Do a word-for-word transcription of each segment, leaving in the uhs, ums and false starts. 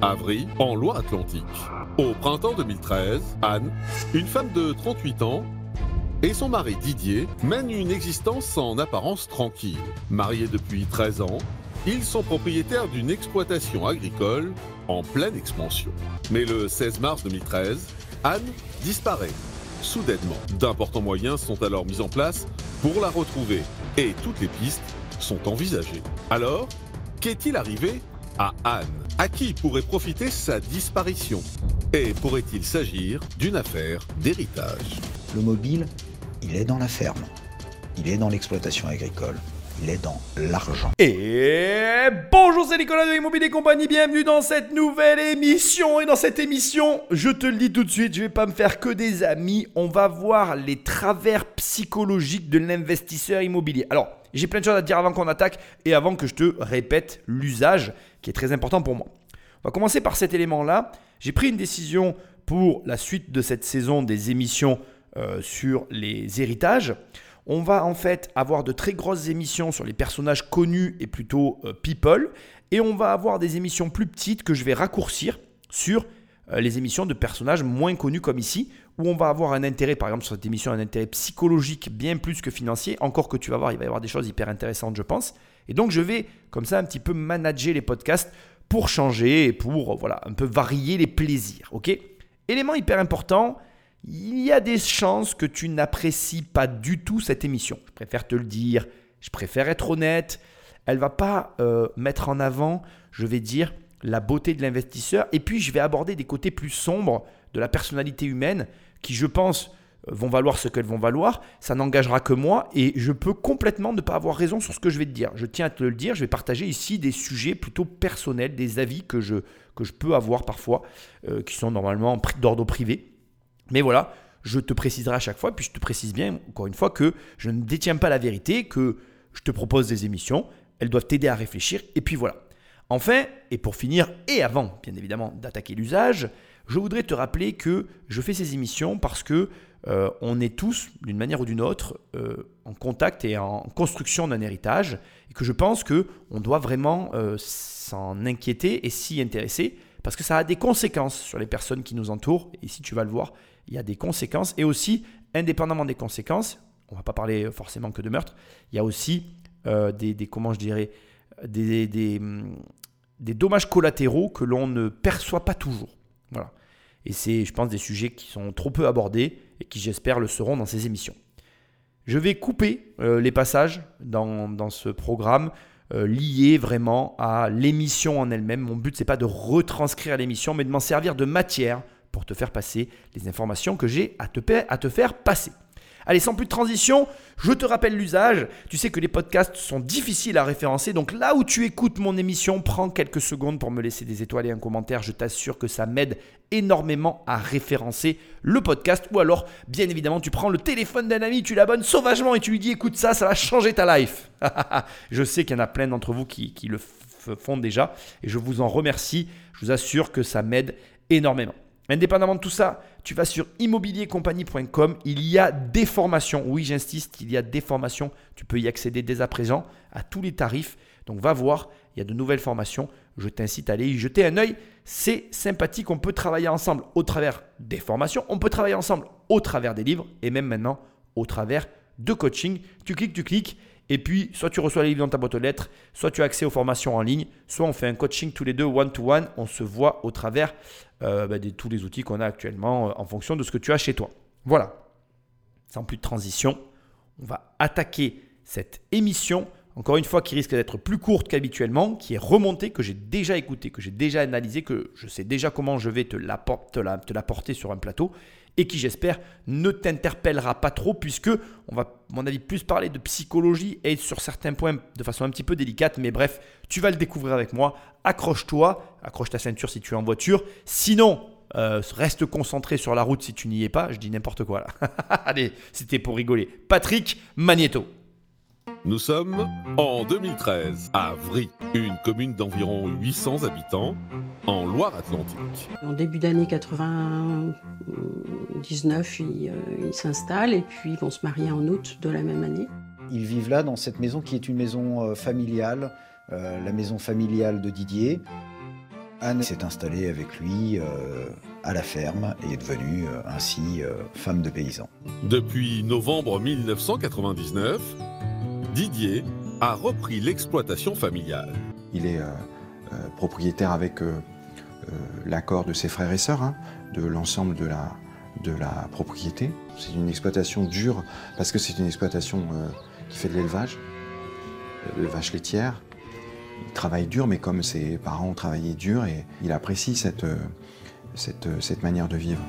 à Vritz, en Loire-Atlantique. Au printemps deux mille treize, Anne, une femme de trente-huit ans, et son mari Didier mènent une existence en apparence tranquille. Mariés depuis treize ans, ils sont propriétaires d'une exploitation agricole en pleine expansion. Mais le seize mars deux mille treize, Anne disparaît soudainement. D'importants moyens sont alors mis en place pour la retrouver et toutes les pistes sont envisagées. Alors, qu'est-il arrivé à Anne? À qui pourrait profiter sa disparition? Et pourrait-il s'agir d'une affaire d'héritage? Le mobile, il est dans la ferme, il est dans l'exploitation agricole. Il est dans l'argent. Et bonjour, c'est Nicolas de Immobilier Compagnie. Bienvenue dans cette nouvelle émission. Et dans cette émission, je te le dis tout de suite, je ne vais pas me faire que des amis. On va voir les travers psychologiques de l'investisseur immobilier. Alors, j'ai plein de choses à te dire avant qu'on attaque et avant que je te répète l'usage qui est très important pour moi. On va commencer par cet élément-là. J'ai pris une décision pour la suite de cette saison des émissions euh, sur les héritages. On va en fait avoir de très grosses émissions sur les personnages connus et plutôt euh, people. Et on va avoir des émissions plus petites que je vais raccourcir sur euh, les émissions de personnages moins connus comme ici, où on va avoir un intérêt, par exemple sur cette émission, un intérêt psychologique bien plus que financier. Encore que tu vas voir, il va y avoir des choses hyper intéressantes, je pense. Et donc, je vais comme ça un petit peu manager les podcasts pour changer et pour voilà, un peu varier les plaisirs. Ok ? Élément hyper important. Il y a des chances que tu n'apprécies pas du tout cette émission. Je préfère te le dire, je préfère être honnête. Elle ne va pas euh, mettre en avant, je vais dire, la beauté de l'investisseur. Et puis, je vais aborder des côtés plus sombres de la personnalité humaine qui, je pense, vont valoir ce qu'elles vont valoir. Ça n'engagera que moi et je peux complètement ne pas avoir raison sur ce que je vais te dire. Je tiens à te le dire, je vais partager ici des sujets plutôt personnels, des avis que je, que je peux avoir parfois, euh, qui sont normalement d'ordre privé. Mais voilà, je te préciserai à chaque fois, puis je te précise bien, encore une fois, que je ne détiens pas la vérité, que je te propose des émissions, elles doivent t'aider à réfléchir, et puis voilà. Enfin, et pour finir, et avant, bien évidemment, d'attaquer l'usage, je voudrais te rappeler que je fais ces émissions parce que euh, on est tous, d'une manière ou d'une autre, euh, en contact et en construction d'un héritage, et que je pense qu'on doit vraiment euh, s'en inquiéter et s'y intéresser, parce que ça a des conséquences sur les personnes qui nous entourent, et si tu vas le voir, il y a des conséquences et aussi, indépendamment des conséquences, on ne va pas parler forcément que de meurtre, il y a aussi euh, des, des, comment je dirais, des, des, des dommages collatéraux que l'on ne perçoit pas toujours. Voilà. Et c'est, je pense, des sujets qui sont trop peu abordés et qui, j'espère, le seront dans ces émissions. Je vais couper euh, les passages dans, dans ce programme euh, liés vraiment à l'émission en elle-même. Mon but, ce n'est pas de retranscrire l'émission, mais de m'en servir de matière pour te faire passer les informations que j'ai à te, pa- à te faire passer. Allez, sans plus de transition, je te rappelle l'usage. Tu sais que les podcasts sont difficiles à référencer. Donc là où tu écoutes mon émission, prends quelques secondes pour me laisser des étoiles et un commentaire. Je t'assure que ça m'aide énormément à référencer le podcast. Ou alors, bien évidemment, tu prends le téléphone d'un ami, tu l'abonnes sauvagement et tu lui dis « Écoute ça, ça va changer ta life ». Je sais qu'il y en a plein d'entre vous qui, qui le f- font déjà et je vous en remercie. Je vous assure que ça m'aide énormément. Indépendamment de tout ça, tu vas sur immobilier compagnie point com, il y a des formations. Oui, j'insiste, il y a des formations. Tu peux y accéder dès à présent à tous les tarifs. Donc, va voir, il y a de nouvelles formations. Je t'incite à aller y jeter un œil. C'est sympathique, on peut travailler ensemble au travers des formations. On peut travailler ensemble au travers des livres et même maintenant au travers de coaching. Tu cliques, tu cliques et puis soit tu reçois les livres dans ta boîte aux lettres, soit tu as accès aux formations en ligne, soit on fait un coaching tous les deux one-to-one. On se voit au travers Euh, bah, de tous les outils qu'on a actuellement euh, en fonction de ce que tu as chez toi. Voilà, sans plus de transition, on va attaquer cette émission, encore une fois qui risque d'être plus courte qu'habituellement, qui est remontée, que j'ai déjà écoutée, que j'ai déjà analysée, que je sais déjà comment je vais te l'appor- te la, te l'apporter sur un plateau et qui, j'espère, ne t'interpellera pas trop puisque on va, à mon avis, plus parler de psychologie et sur certains points de façon un petit peu délicate. Mais bref, tu vas le découvrir avec moi. Accroche-toi, accroche ta ceinture si tu es en voiture. Sinon, euh, reste concentré sur la route si tu n'y es pas. Je dis n'importe quoi là. Allez, c'était pour rigoler. Patrick Magnéto. Nous sommes en deux mille treize à Vritz, une commune d'environ huit cents habitants en Loire-Atlantique. En début d'année quatre-vingt-dix-neuf, ils il s'installent et puis ils vont se marier en août de la même année. Ils vivent là dans cette maison qui est une maison familiale, euh, la maison familiale de Didier. Anne s'est installée avec lui euh, à la ferme et est devenue euh, ainsi euh, femme de paysan. Depuis novembre mille neuf cent quatre-vingt-dix-neuf, Didier a repris l'exploitation familiale. Il est euh, euh, propriétaire avec euh, euh, l'accord de ses frères et sœurs, hein, de l'ensemble de la, de la propriété. C'est une exploitation dure parce que c'est une exploitation euh, qui fait de l'élevage, l'élevage laitière. Il travaille dur, mais comme ses parents ont travaillé dur, et il apprécie cette, cette, cette manière de vivre.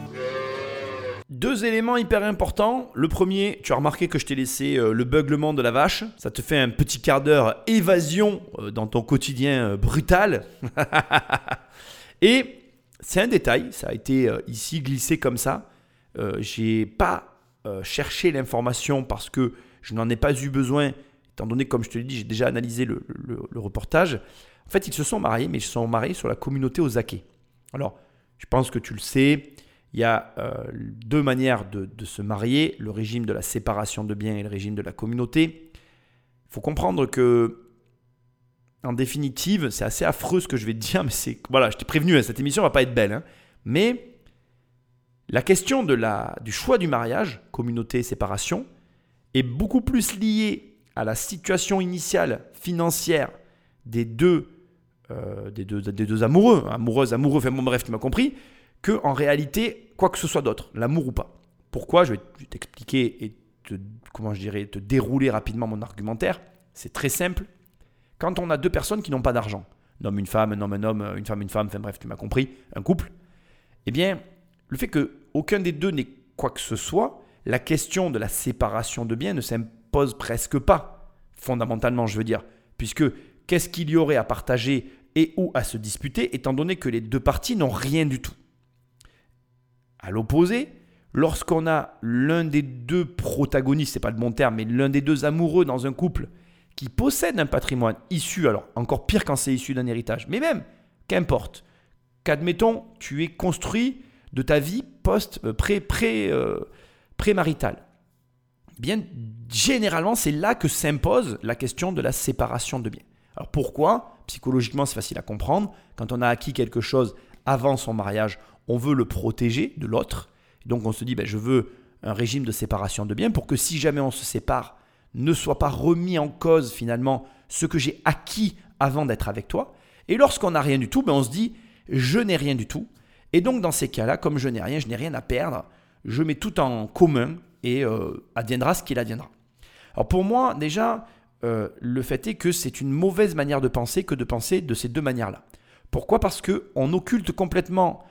Deux éléments hyper importants. Le premier, tu as remarqué que je t'ai laissé le beuglement de la vache. Ça te fait un petit quart d'heure évasion dans ton quotidien brutal. Et c'est un détail, ça a été ici glissé comme ça. Euh, j'ai pas euh, cherché l'information parce que je n'en ai pas eu besoin. Étant donné, comme je te l'ai dit, j'ai déjà analysé le, le, le reportage. En fait, ils se sont mariés, mais ils se sont mariés sur la communauté Ozaké. Alors, je pense que tu le sais, il y a euh, deux manières de, de se marier, le régime de la séparation de biens et le régime de la communauté. Il faut comprendre que, en définitive, c'est assez affreux ce que je vais te dire, mais c'est, voilà, je t'ai prévenu, hein, cette émission ne va pas être belle. Hein, mais la question de la, du choix du mariage, communauté et séparation, est beaucoup plus liée à la situation initiale financière des deux, euh, des deux, des deux amoureux, amoureuses, amoureux, enfin bon, bref, tu m'as compris, qu'en réalité, quoi que ce soit d'autre, l'amour ou pas. Pourquoi ? Je vais t'expliquer et te, comment je dirais, te dérouler rapidement mon argumentaire. C'est très simple. Quand on a deux personnes qui n'ont pas d'argent, un homme, une femme, un homme, un homme, une femme, une femme, enfin bref, tu m'as compris, un couple, eh bien, le fait qu'aucun des deux n'ait quoi que ce soit, la question de la séparation de biens ne s'impose pose presque pas, fondamentalement je veux dire, puisque qu'est-ce qu'il y aurait à partager et ou à se disputer étant donné que les deux parties n'ont rien du tout. À l'opposé, lorsqu'on a l'un des deux protagonistes, c'est pas le bon terme, mais l'un des deux amoureux dans un couple qui possède un patrimoine issu, alors encore pire quand c'est issu d'un héritage, mais même, qu'importe, qu'admettons tu es construit de ta vie post pré, pré, euh, pré-maritale. Bien, généralement, c'est là que s'impose la question de la séparation de biens. Alors pourquoi ? Psychologiquement, c'est facile à comprendre. Quand on a acquis quelque chose avant son mariage, on veut le protéger de l'autre. Donc, on se dit, ben, je veux un régime de séparation de biens pour que si jamais on se sépare, ne soit pas remis en cause finalement ce que j'ai acquis avant d'être avec toi. Et lorsqu'on n'a rien du tout, ben, on se dit, je n'ai rien du tout. Et donc, dans ces cas-là, comme je n'ai rien, je n'ai rien à perdre. Je mets tout en commun. Et euh, adviendra ce qu'il adviendra. Alors pour moi, déjà, euh, le fait est que c'est une mauvaise manière de penser que de penser de ces deux manières-là. Pourquoi ? Parce qu'on occulte complètement,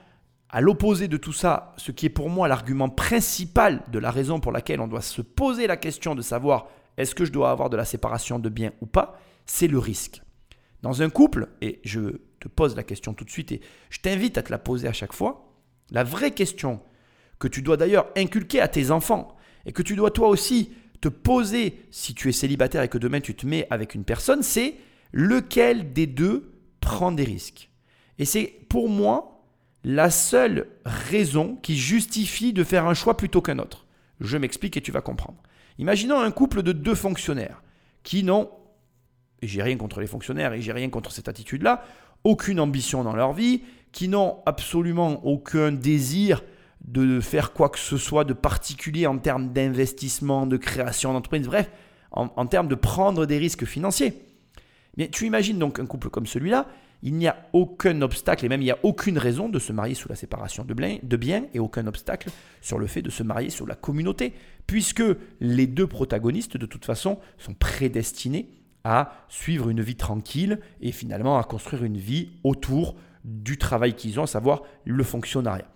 à l'opposé de tout ça, ce qui est pour moi l'argument principal de la raison pour laquelle on doit se poser la question de savoir est-ce que je dois avoir de la séparation de biens ou pas, c'est le risque. Dans un couple, et je te pose la question tout de suite et je t'invite à te la poser à chaque fois, la vraie question que tu dois d'ailleurs inculquer à tes enfants, et que tu dois toi aussi te poser, si tu es célibataire et que demain tu te mets avec une personne, c'est lequel des deux prend des risques. Et c'est pour moi la seule raison qui justifie de faire un choix plutôt qu'un autre. Je m'explique et tu vas comprendre. Imaginons un couple de deux fonctionnaires qui n'ont, et j'ai rien contre les fonctionnaires et j'ai rien contre cette attitude-là, aucune ambition dans leur vie, qui n'ont absolument aucun désir de faire quoi que ce soit de particulier en termes d'investissement, de création d'entreprise, bref, en, en termes de prendre des risques financiers. Mais tu imagines donc un couple comme celui-là, il n'y a aucun obstacle et même il n'y a aucune raison de se marier sous la séparation de, blin, de biens et aucun obstacle sur le fait de se marier sous la communauté, puisque les deux protagonistes de toute façon sont prédestinés à suivre une vie tranquille et finalement à construire une vie autour du travail qu'ils ont, à savoir le fonctionnariat.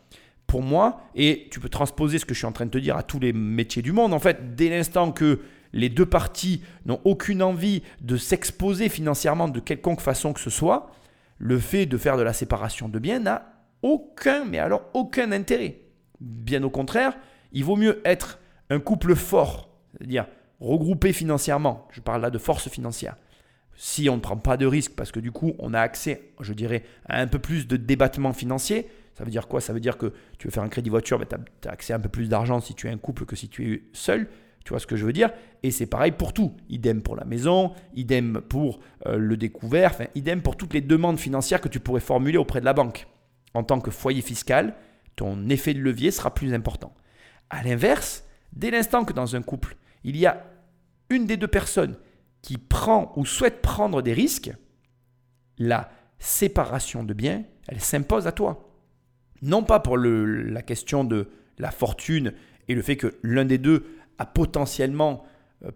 Pour moi, et tu peux transposer ce que je suis en train de te dire à tous les métiers du monde, en fait, dès l'instant que les deux parties n'ont aucune envie de s'exposer financièrement de quelconque façon que ce soit, le fait de faire de la séparation de biens n'a aucun, mais alors aucun intérêt. Bien au contraire, il vaut mieux être un couple fort, c'est-à-dire regroupé financièrement, je parle là de force financière, si on ne prend pas de risques parce que du coup, on a accès, je dirais, à un peu plus de débattement financier. Ça veut dire quoi ? Ça veut dire que tu veux faire un crédit voiture, ben tu as accès à un peu plus d'argent si tu es un couple que si tu es seul. Tu vois ce que je veux dire? Et c'est pareil pour tout. Idem pour la maison, idem pour euh, le découvert, enfin, idem pour toutes les demandes financières que tu pourrais formuler auprès de la banque. En tant que foyer fiscal, ton effet de levier sera plus important. À l'inverse, dès l'instant que dans un couple, il y a une des deux personnes qui prend ou souhaite prendre des risques, la séparation de biens, elle s'impose à toi. Non pas pour le, la question de la fortune et le fait que l'un des deux a potentiellement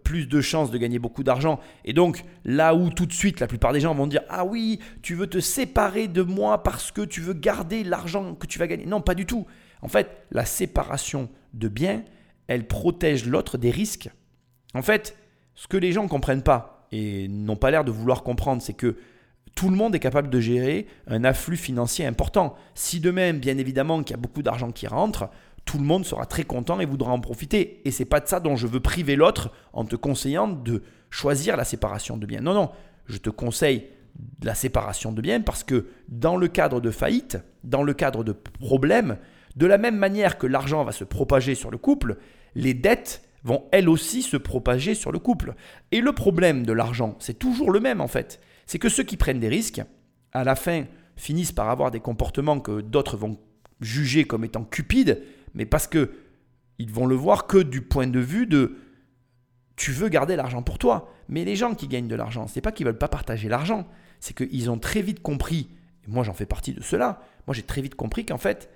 plus de chances de gagner beaucoup d'argent. Et donc, là où tout de suite, la plupart des gens vont dire « Ah oui, tu veux te séparer de moi parce que tu veux garder l'argent que tu vas gagner. » Non, pas du tout. En fait, la séparation de biens, elle protège l'autre des risques. En fait, ce que les gens ne comprennent pas et n'ont pas l'air de vouloir comprendre, c'est que tout le monde est capable de gérer un afflux financier important. Si de même, bien évidemment, qu'il y a beaucoup d'argent qui rentre, tout le monde sera très content et voudra en profiter. Et ce n'est pas de ça dont je veux priver l'autre en te conseillant de choisir la séparation de biens. Non, non, je te conseille la séparation de biens parce que dans le cadre de faillite, dans le cadre de problèmes, de la même manière que l'argent va se propager sur le couple, les dettes vont elles aussi se propager sur le couple. Et le problème de l'argent, c'est toujours le même en fait. C'est que ceux qui prennent des risques, à la fin, finissent par avoir des comportements que d'autres vont juger comme étant cupides, mais parce qu'ils vont le voir que du point de vue de « tu veux garder l'argent pour toi ». Mais les gens qui gagnent de l'argent, ce n'est pas qu'ils ne veulent pas partager l'argent, c'est qu'ils ont très vite compris, et moi j'en fais partie de cela, moi j'ai très vite compris qu'en fait,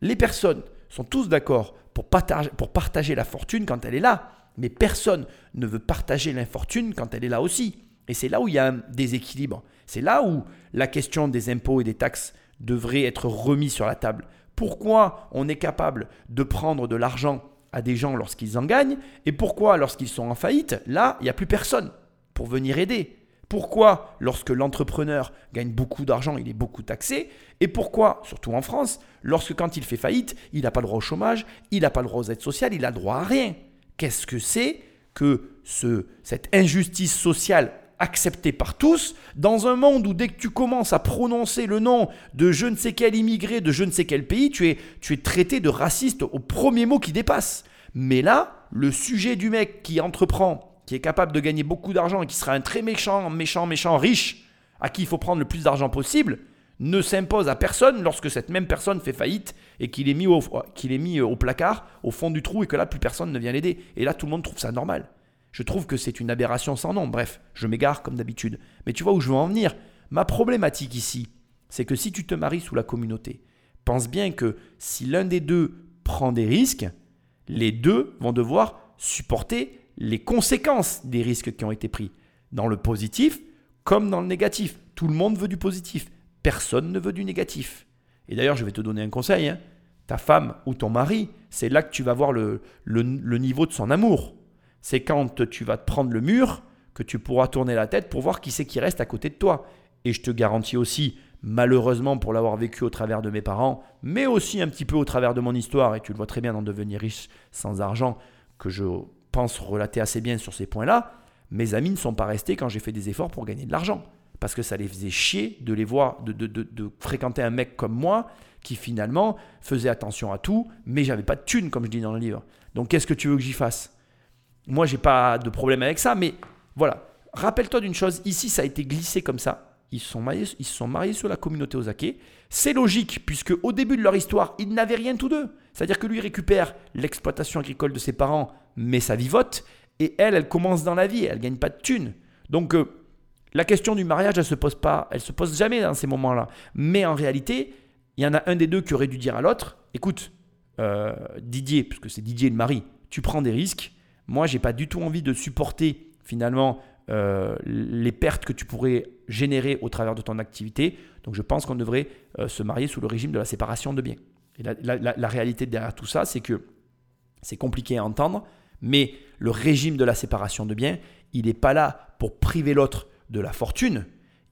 les personnes sont tous d'accord pour partager, pour partager la fortune quand elle est là, mais personne ne veut partager l'infortune quand elle est là aussi. Et c'est là où il y a un déséquilibre. C'est là où la question des impôts et des taxes devrait être remise sur la table. Pourquoi on est capable de prendre de l'argent à des gens lorsqu'ils en gagnent et pourquoi lorsqu'ils sont en faillite, là, il n'y a plus personne pour venir aider? Pourquoi lorsque l'entrepreneur gagne beaucoup d'argent, il est beaucoup taxé? Et pourquoi, surtout en France, lorsque quand il fait faillite, il n'a pas le droit au chômage, il n'a pas le droit aux aides sociales, il n'a droit à rien? Qu'est-ce que c'est que ce, cette injustice sociale accepté par tous, dans un monde où dès que tu commences à prononcer le nom de je ne sais quel immigré, de je ne sais quel pays, tu es, tu es traité de raciste au premier mot qui dépasse. Mais là, le sujet du mec qui entreprend, qui est capable de gagner beaucoup d'argent et qui sera un très méchant, méchant, méchant, riche, à qui il faut prendre le plus d'argent possible, ne s'impose à personne lorsque cette même personne fait faillite et qu'il est mis au, qu'il est mis au placard, au fond du trou et que là, plus personne ne vient l'aider. Et là, tout le monde trouve ça normal. Je trouve que c'est une aberration sans nom. Bref, je m'égare comme d'habitude. Mais tu vois où je veux en venir. Ma problématique ici, c'est que si tu te maries sous la communauté, pense bien que si l'un des deux prend des risques, les deux vont devoir supporter les conséquences des risques qui ont été pris. Dans le positif comme dans le négatif. Tout le monde veut du positif. Personne ne veut du négatif. Et d'ailleurs, je vais te donner un conseil, hein. Ta femme ou ton mari, c'est là que tu vas voir le, le, le niveau de son amour. C'est quand tu vas te prendre le mur que tu pourras tourner la tête pour voir qui c'est qui reste à côté de toi. Et je te garantis aussi, malheureusement pour l'avoir vécu au travers de mes parents, mais aussi un petit peu au travers de mon histoire, et tu le vois très bien dans Devenir riche sans argent, que je pense relater assez bien sur ces points-là, mes amis ne sont pas restés quand j'ai fait des efforts pour gagner de l'argent. Parce que ça les faisait chier de les voir, de, de, de, de fréquenter un mec comme moi qui finalement faisait attention à tout, mais j'avais pas de thunes comme je dis dans le livre. Donc qu'est-ce que tu veux que j'y fasse ? Moi, je n'ai pas de problème avec ça, mais voilà. Rappelle-toi d'une chose, ici, ça a été glissé comme ça. Ils se sont mariés, ils se sont mariés sur la communauté Osake. C'est logique, puisque au début de leur histoire, ils n'avaient rien tous deux. C'est-à-dire que lui récupère l'exploitation agricole de ses parents, mais ça vivote. Et elle, elle commence dans la vie, elle ne gagne pas de thunes. Donc, euh, la question du mariage, elle ne se pose pas, elle se pose jamais dans ces moments-là. Mais en réalité, il y en a un des deux qui aurait dû dire à l'autre, écoute, euh, Didier, puisque c'est Didier le mari, tu prends des risques. Moi, je n'ai pas du tout envie de supporter finalement euh, les pertes que tu pourrais générer au travers de ton activité. Donc, je pense qu'on devrait euh, se marier sous le régime de la séparation de biens. Et la, la, la réalité derrière tout ça, c'est que c'est compliqué à entendre, mais le régime de la séparation de biens, il n'est pas là pour priver l'autre de la fortune.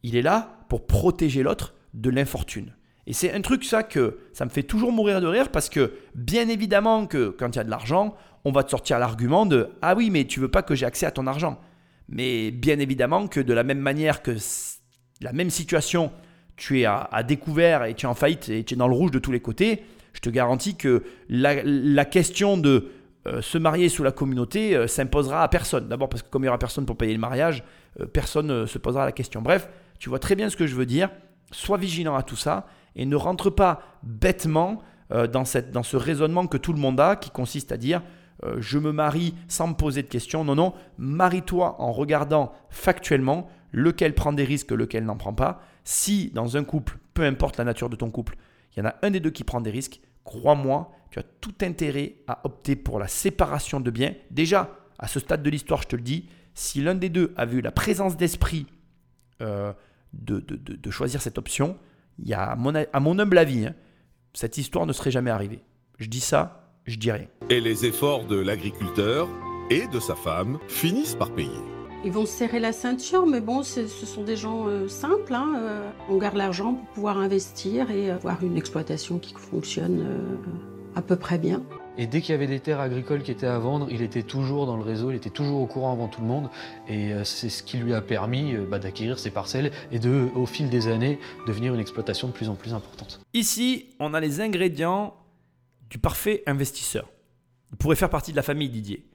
Il est là pour protéger l'autre de l'infortune. Et c'est un truc ça que ça me fait toujours mourir de rire parce que bien évidemment que quand il y a de l'argent, on va te sortir l'argument de « Ah oui, mais tu veux pas que j'ai accès à ton argent ». Mais bien évidemment que de la même manière que la même situation, tu es à, à découvert et tu es en faillite et tu es dans le rouge de tous les côtés, je te garantis que la, la question de euh, se marier sous la communauté euh, s'imposera à personne. D'abord parce que comme il n'y aura personne pour payer le mariage, euh, personne ne se posera la question. Bref, tu vois très bien ce que je veux dire. Sois vigilant à tout ça et ne rentre pas bêtement euh, dans, cette, dans ce raisonnement que tout le monde a qui consiste à dire euh, « je me marie sans me poser de questions ». Non, non, marie-toi en regardant factuellement lequel prend des risques, lequel n'en prend pas. Si dans un couple, peu importe la nature de ton couple, il y en a un des deux qui prend des risques, crois-moi, tu as tout intérêt à opter pour la séparation de biens. Déjà, à ce stade de l'histoire, je te le dis, si l'un des deux avait eu la présence d'esprit euh, de, de, de, de choisir cette option, il y a, à, mon, à mon humble avis, hein, cette histoire ne serait jamais arrivée. Je dis ça, je dis rien. Et les efforts de l'agriculteur et de sa femme finissent par payer. Ils vont serrer la ceinture, mais bon, ce sont des gens euh, simples. Hein, euh, on garde l'argent pour pouvoir investir et avoir une exploitation qui fonctionne euh, à peu près bien. Et dès qu'il y avait des terres agricoles qui étaient à vendre, il était toujours dans le réseau, il était toujours au courant avant tout le monde. Et euh, c'est ce qui lui a permis euh, bah, d'acquérir ses parcelles et de, au fil des années, devenir une exploitation de plus en plus importante. Ici, on a les ingrédients du parfait investisseur. Il pourrait faire partie de la famille Didier.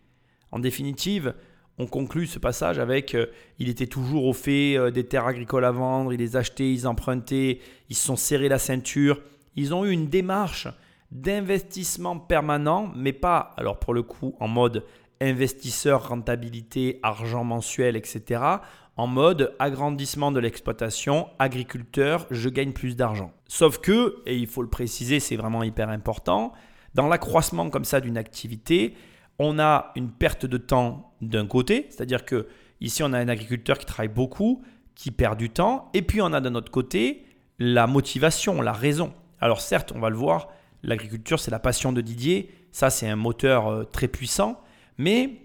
En définitive, on conclut ce passage avec euh, « il était toujours au fait euh, des terres agricoles à vendre, il les achetait, ils empruntaient, ils se sont serrés la ceinture. Ils ont eu une démarche d'investissement permanent, mais pas, alors pour le coup, en mode investisseur, rentabilité, argent mensuel, et cetera. En mode agrandissement de l'exploitation, agriculteur, je gagne plus d'argent. » Sauf que, et il faut le préciser, c'est vraiment hyper important, dans l'accroissement comme ça d'une activité, on a une perte de temps d'un côté, c'est-à-dire que ici on a un agriculteur qui travaille beaucoup, qui perd du temps, et puis on a d'un autre côté la motivation, la raison. Alors certes, on va le voir, l'agriculture c'est la passion de Didier, ça c'est un moteur très puissant, mais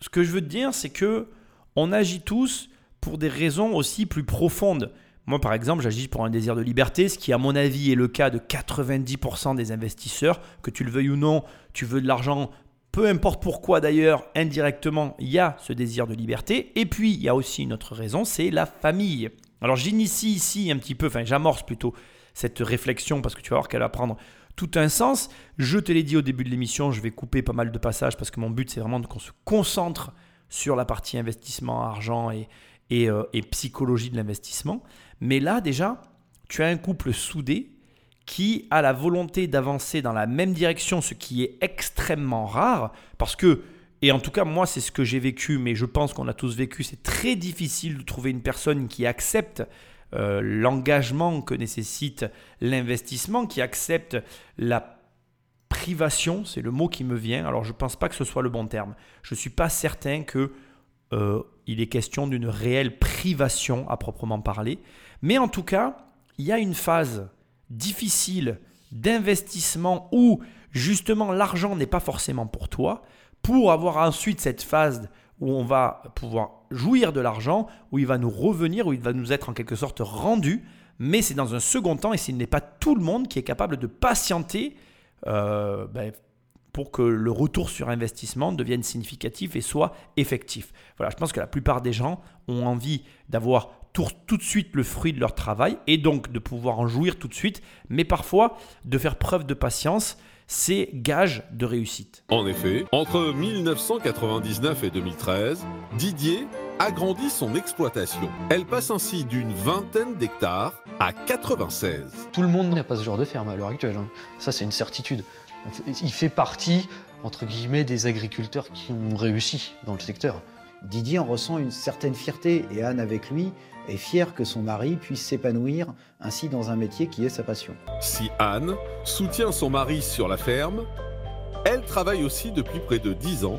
ce que je veux te dire c'est que on agit tous pour des raisons aussi plus profondes. Moi par exemple, j'agis pour un désir de liberté, ce qui à mon avis est le cas de quatre-vingt-dix pour cent des investisseurs, que tu le veuilles ou non, tu veux de l'argent. Peu importe pourquoi d'ailleurs, indirectement, il y a ce désir de liberté. Et puis, il y a aussi une autre raison, c'est la famille. Alors, j'initie ici un petit peu, enfin j'amorce plutôt cette réflexion parce que tu vas voir qu'elle va prendre tout un sens. Je te l'ai dit au début de l'émission, je vais couper pas mal de passages parce que mon but, c'est vraiment qu'on se concentre sur la partie investissement, argent et, et, euh, et psychologie de l'investissement. Mais là, déjà, tu as un couple soudé qui a la volonté d'avancer dans la même direction, ce qui est extrêmement rare parce que, et en tout cas moi c'est ce que j'ai vécu, mais je pense qu'on a tous vécu, c'est très difficile de trouver une personne qui accepte euh, l'engagement que nécessite l'investissement, qui accepte la privation, c'est le mot qui me vient, alors je ne pense pas que ce soit le bon terme. Je ne suis pas certain que euh, il est question d'une réelle privation à proprement parler, mais en tout cas, il y a une phase difficile d'investissement où justement l'argent n'est pas forcément pour toi, pour avoir ensuite cette phase où on va pouvoir jouir de l'argent, où il va nous revenir, où il va nous être en quelque sorte rendu, mais c'est dans un second temps et ce n'est pas tout le monde qui est capable de patienter euh, ben, pour que le retour sur investissement devienne significatif et soit effectif. Voilà, je pense que la plupart des gens ont envie d'avoir Tout, tout de suite le fruit de leur travail et donc de pouvoir en jouir tout de suite, mais parfois de faire preuve de patience, c'est gage de réussite. En effet, entre mille neuf cent quatre-vingt-dix-neuf et deux mille treize, Didier agrandit son exploitation. Elle passe ainsi d'une vingtaine d'hectares à quatre-vingt-seize. Tout le monde n'a pas ce genre de ferme à l'heure actuelle, hein. Ça c'est une certitude. Il fait partie, entre guillemets, des agriculteurs qui ont réussi dans le secteur. Didier en ressent une certaine fierté et Anne avec lui est fière que son mari puisse s'épanouir ainsi dans un métier qui est sa passion. Si Anne soutient son mari sur la ferme, elle travaille aussi depuis près de dix ans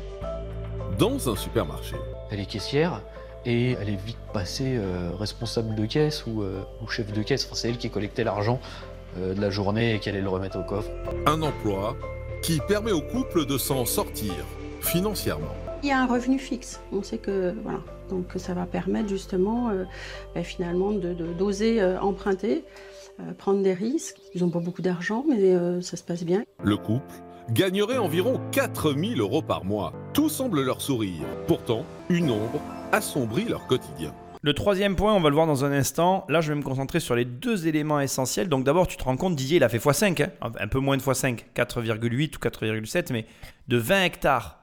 dans un supermarché. Elle est caissière et elle est vite passée euh, responsable de caisse ou, euh, ou chef de caisse. Enfin, c'est elle qui collectait l'argent euh, de la journée et qui allait le remettre au coffre. Un emploi qui permet au couple de s'en sortir financièrement. Il y a un revenu fixe, on sait que voilà, donc ça va permettre justement euh, ben finalement de, de, d'oser euh, emprunter, euh, prendre des risques. Ils n'ont pas beaucoup d'argent, mais euh, ça se passe bien. Le couple gagnerait environ quatre mille euros par mois. Tout semble leur sourire. Pourtant, une ombre assombrit leur quotidien. Le troisième point, on va le voir dans un instant. Là, je vais me concentrer sur les deux éléments essentiels. Donc d'abord, tu te rends compte, Didier, il a fait fois cinq, hein, un peu moins de fois cinq, quatre virgule huit ou quatre virgule sept, mais de vingt hectares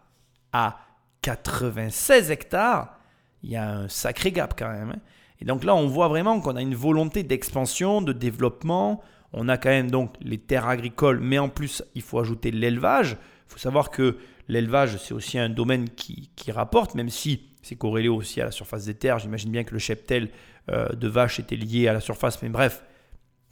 à quatre-vingt-seize hectares, il y a un sacré gap quand même. Hein. Et donc là, on voit vraiment qu'on a une volonté d'expansion, de développement. On a quand même donc les terres agricoles, mais en plus, il faut ajouter l'élevage. Il faut savoir que l'élevage, c'est aussi un domaine qui, qui rapporte, même si c'est corrélé aussi à la surface des terres. J'imagine bien que le cheptel euh, de vaches était lié à la surface, mais bref,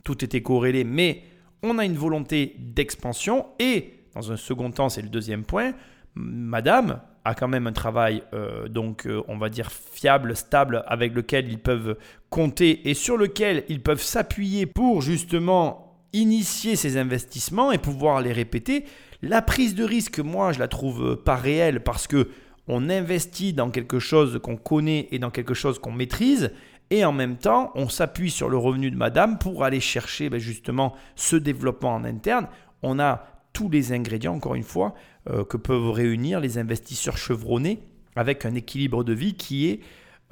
tout était corrélé. Mais on a une volonté d'expansion et dans un second temps, c'est le deuxième point, madame a quand même un travail, euh, donc euh, on va dire fiable, stable, avec lequel ils peuvent compter et sur lequel ils peuvent s'appuyer pour justement initier ces investissements et pouvoir les répéter. La prise de risque, moi, je la trouve pas réelle parce que on investit dans quelque chose qu'on connaît et dans quelque chose qu'on maîtrise et en même temps, on s'appuie sur le revenu de madame pour aller chercher ben, justement ce développement en interne. On a tous les ingrédients, encore une fois, euh, que peuvent réunir les investisseurs chevronnés avec un équilibre de vie qui est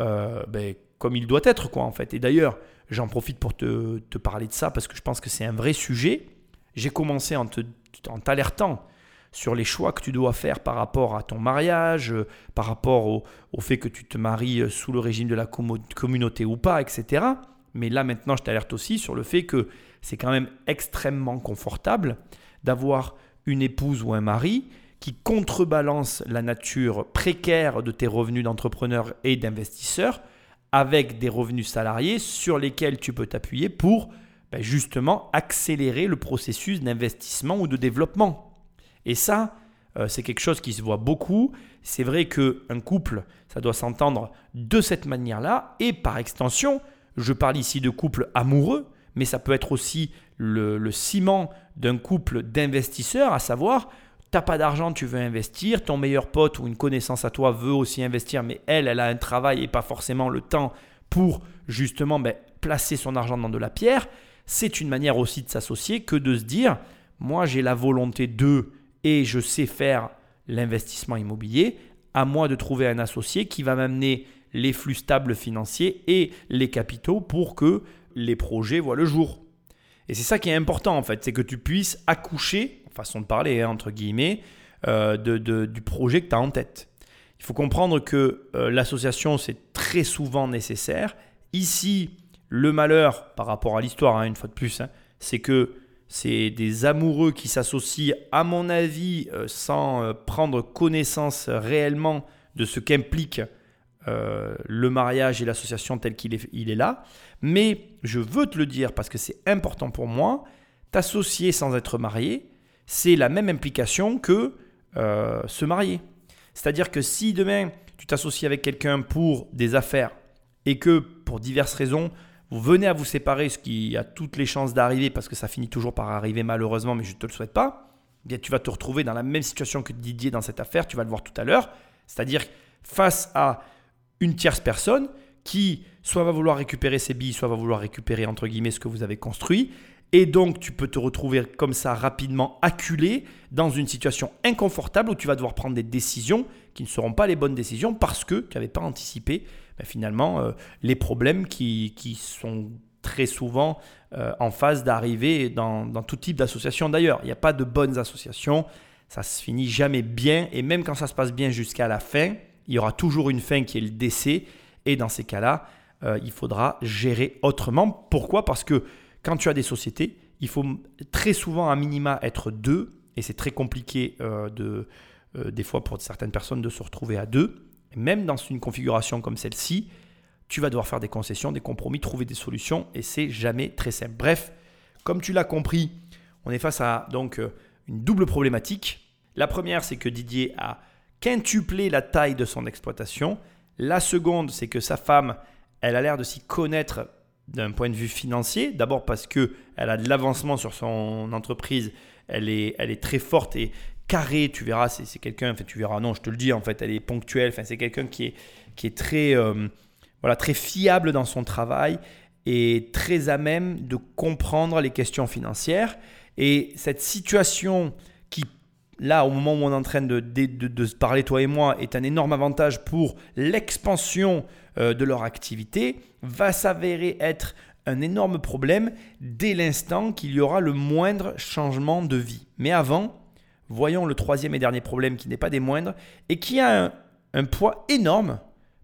euh, ben, comme il doit être, quoi, en fait. Et d'ailleurs, j'en profite pour te, te parler de ça parce que je pense que c'est un vrai sujet. J'ai commencé en te, en t'alertant sur les choix que tu dois faire par rapport à ton mariage, par rapport au, au fait que tu te maries sous le régime de la com- communauté ou pas, et cetera. Mais là, maintenant, je t'alerte aussi sur le fait que c'est quand même extrêmement confortable d'avoir une épouse ou un mari qui contrebalance la nature précaire de tes revenus d'entrepreneur et d'investisseur avec des revenus salariés sur lesquels tu peux t'appuyer pour ben justement accélérer le processus d'investissement ou de développement. Et ça, euh, c'est quelque chose qui se voit beaucoup. C'est vrai qu'un couple, ça doit s'entendre de cette manière-là et par extension, je parle ici de couple amoureux, mais ça peut être aussi le, le ciment d'un couple d'investisseurs, à savoir, tu n'as pas d'argent, tu veux investir, ton meilleur pote ou une connaissance à toi veut aussi investir, mais elle, elle a un travail et pas forcément le temps pour justement ben, placer son argent dans de la pierre. C'est une manière aussi de s'associer que de se dire, moi j'ai la volonté de et je sais faire l'investissement immobilier, à moi de trouver un associé qui va m'amener les flux stables financiers et les capitaux pour que les projets voient le jour. Et c'est ça qui est important en fait, c'est que tu puisses accoucher, façon de parler hein, entre guillemets, euh, de, de, du projet que tu as en tête. Il faut comprendre que euh, l'association, c'est très souvent nécessaire. Ici, le malheur par rapport à l'histoire, hein, une fois de plus, hein, c'est que c'est des amoureux qui s'associent, à mon avis, euh, sans euh, prendre connaissance réellement de ce qu'implique Euh, le mariage et l'association tel qu'il est, il est là. Mais je veux te le dire parce que c'est important pour moi, t'associer sans être marié, c'est la même implication que euh, se marier. C'est-à-dire que si demain, tu t'associes avec quelqu'un pour des affaires et que pour diverses raisons, vous venez à vous séparer, ce qui a toutes les chances d'arriver parce que ça finit toujours par arriver malheureusement, mais je ne te le souhaite pas, eh bien, tu vas te retrouver dans la même situation que Didier dans cette affaire, tu vas le voir tout à l'heure. C'est-à-dire face à une tierce personne qui soit va vouloir récupérer ses billes, soit va vouloir récupérer entre guillemets ce que vous avez construit. Et donc, tu peux te retrouver comme ça rapidement acculé dans une situation inconfortable où tu vas devoir prendre des décisions qui ne seront pas les bonnes décisions parce que tu n'avais pas anticipé ben finalement euh, les problèmes qui, qui sont très souvent euh, en phase d'arriver dans, dans tout type d'association d'ailleurs. Il n'y a pas de bonnes associations, ça se finit jamais bien et même quand ça se passe bien jusqu'à la fin, il y aura toujours une fin qui est le décès et dans ces cas-là, euh, il faudra gérer autrement. Pourquoi ? Parce que quand tu as des sociétés, il faut très souvent à minima être deux et c'est très compliqué euh, de, euh, des fois pour certaines personnes de se retrouver à deux. Et même dans une configuration comme celle-ci, tu vas devoir faire des concessions, des compromis, trouver des solutions et c'est jamais très simple. Bref, comme tu l'as compris, on est face à donc une double problématique. La première, c'est que Didier a quintupler la taille de son exploitation. La seconde, c'est que sa femme, elle a l'air de s'y connaître d'un point de vue financier. D'abord parce qu'elle a de l'avancement sur son entreprise. Elle est, elle est très forte et carrée. Tu verras, c'est, c'est quelqu'un, enfin, tu verras, non, je te le dis, en fait, elle est ponctuelle. Enfin, c'est quelqu'un qui est, qui est très, euh, voilà, très fiable dans son travail et très à même de comprendre les questions financières. Et cette situation qui là, au moment où on est en train de, de, de, de se parler, toi et moi, est un énorme avantage pour l'expansion euh, de leur activité, va s'avérer être un énorme problème dès l'instant qu'il y aura le moindre changement de vie. Mais avant, voyons le troisième et dernier problème qui n'est pas des moindres et qui a un, un poids énorme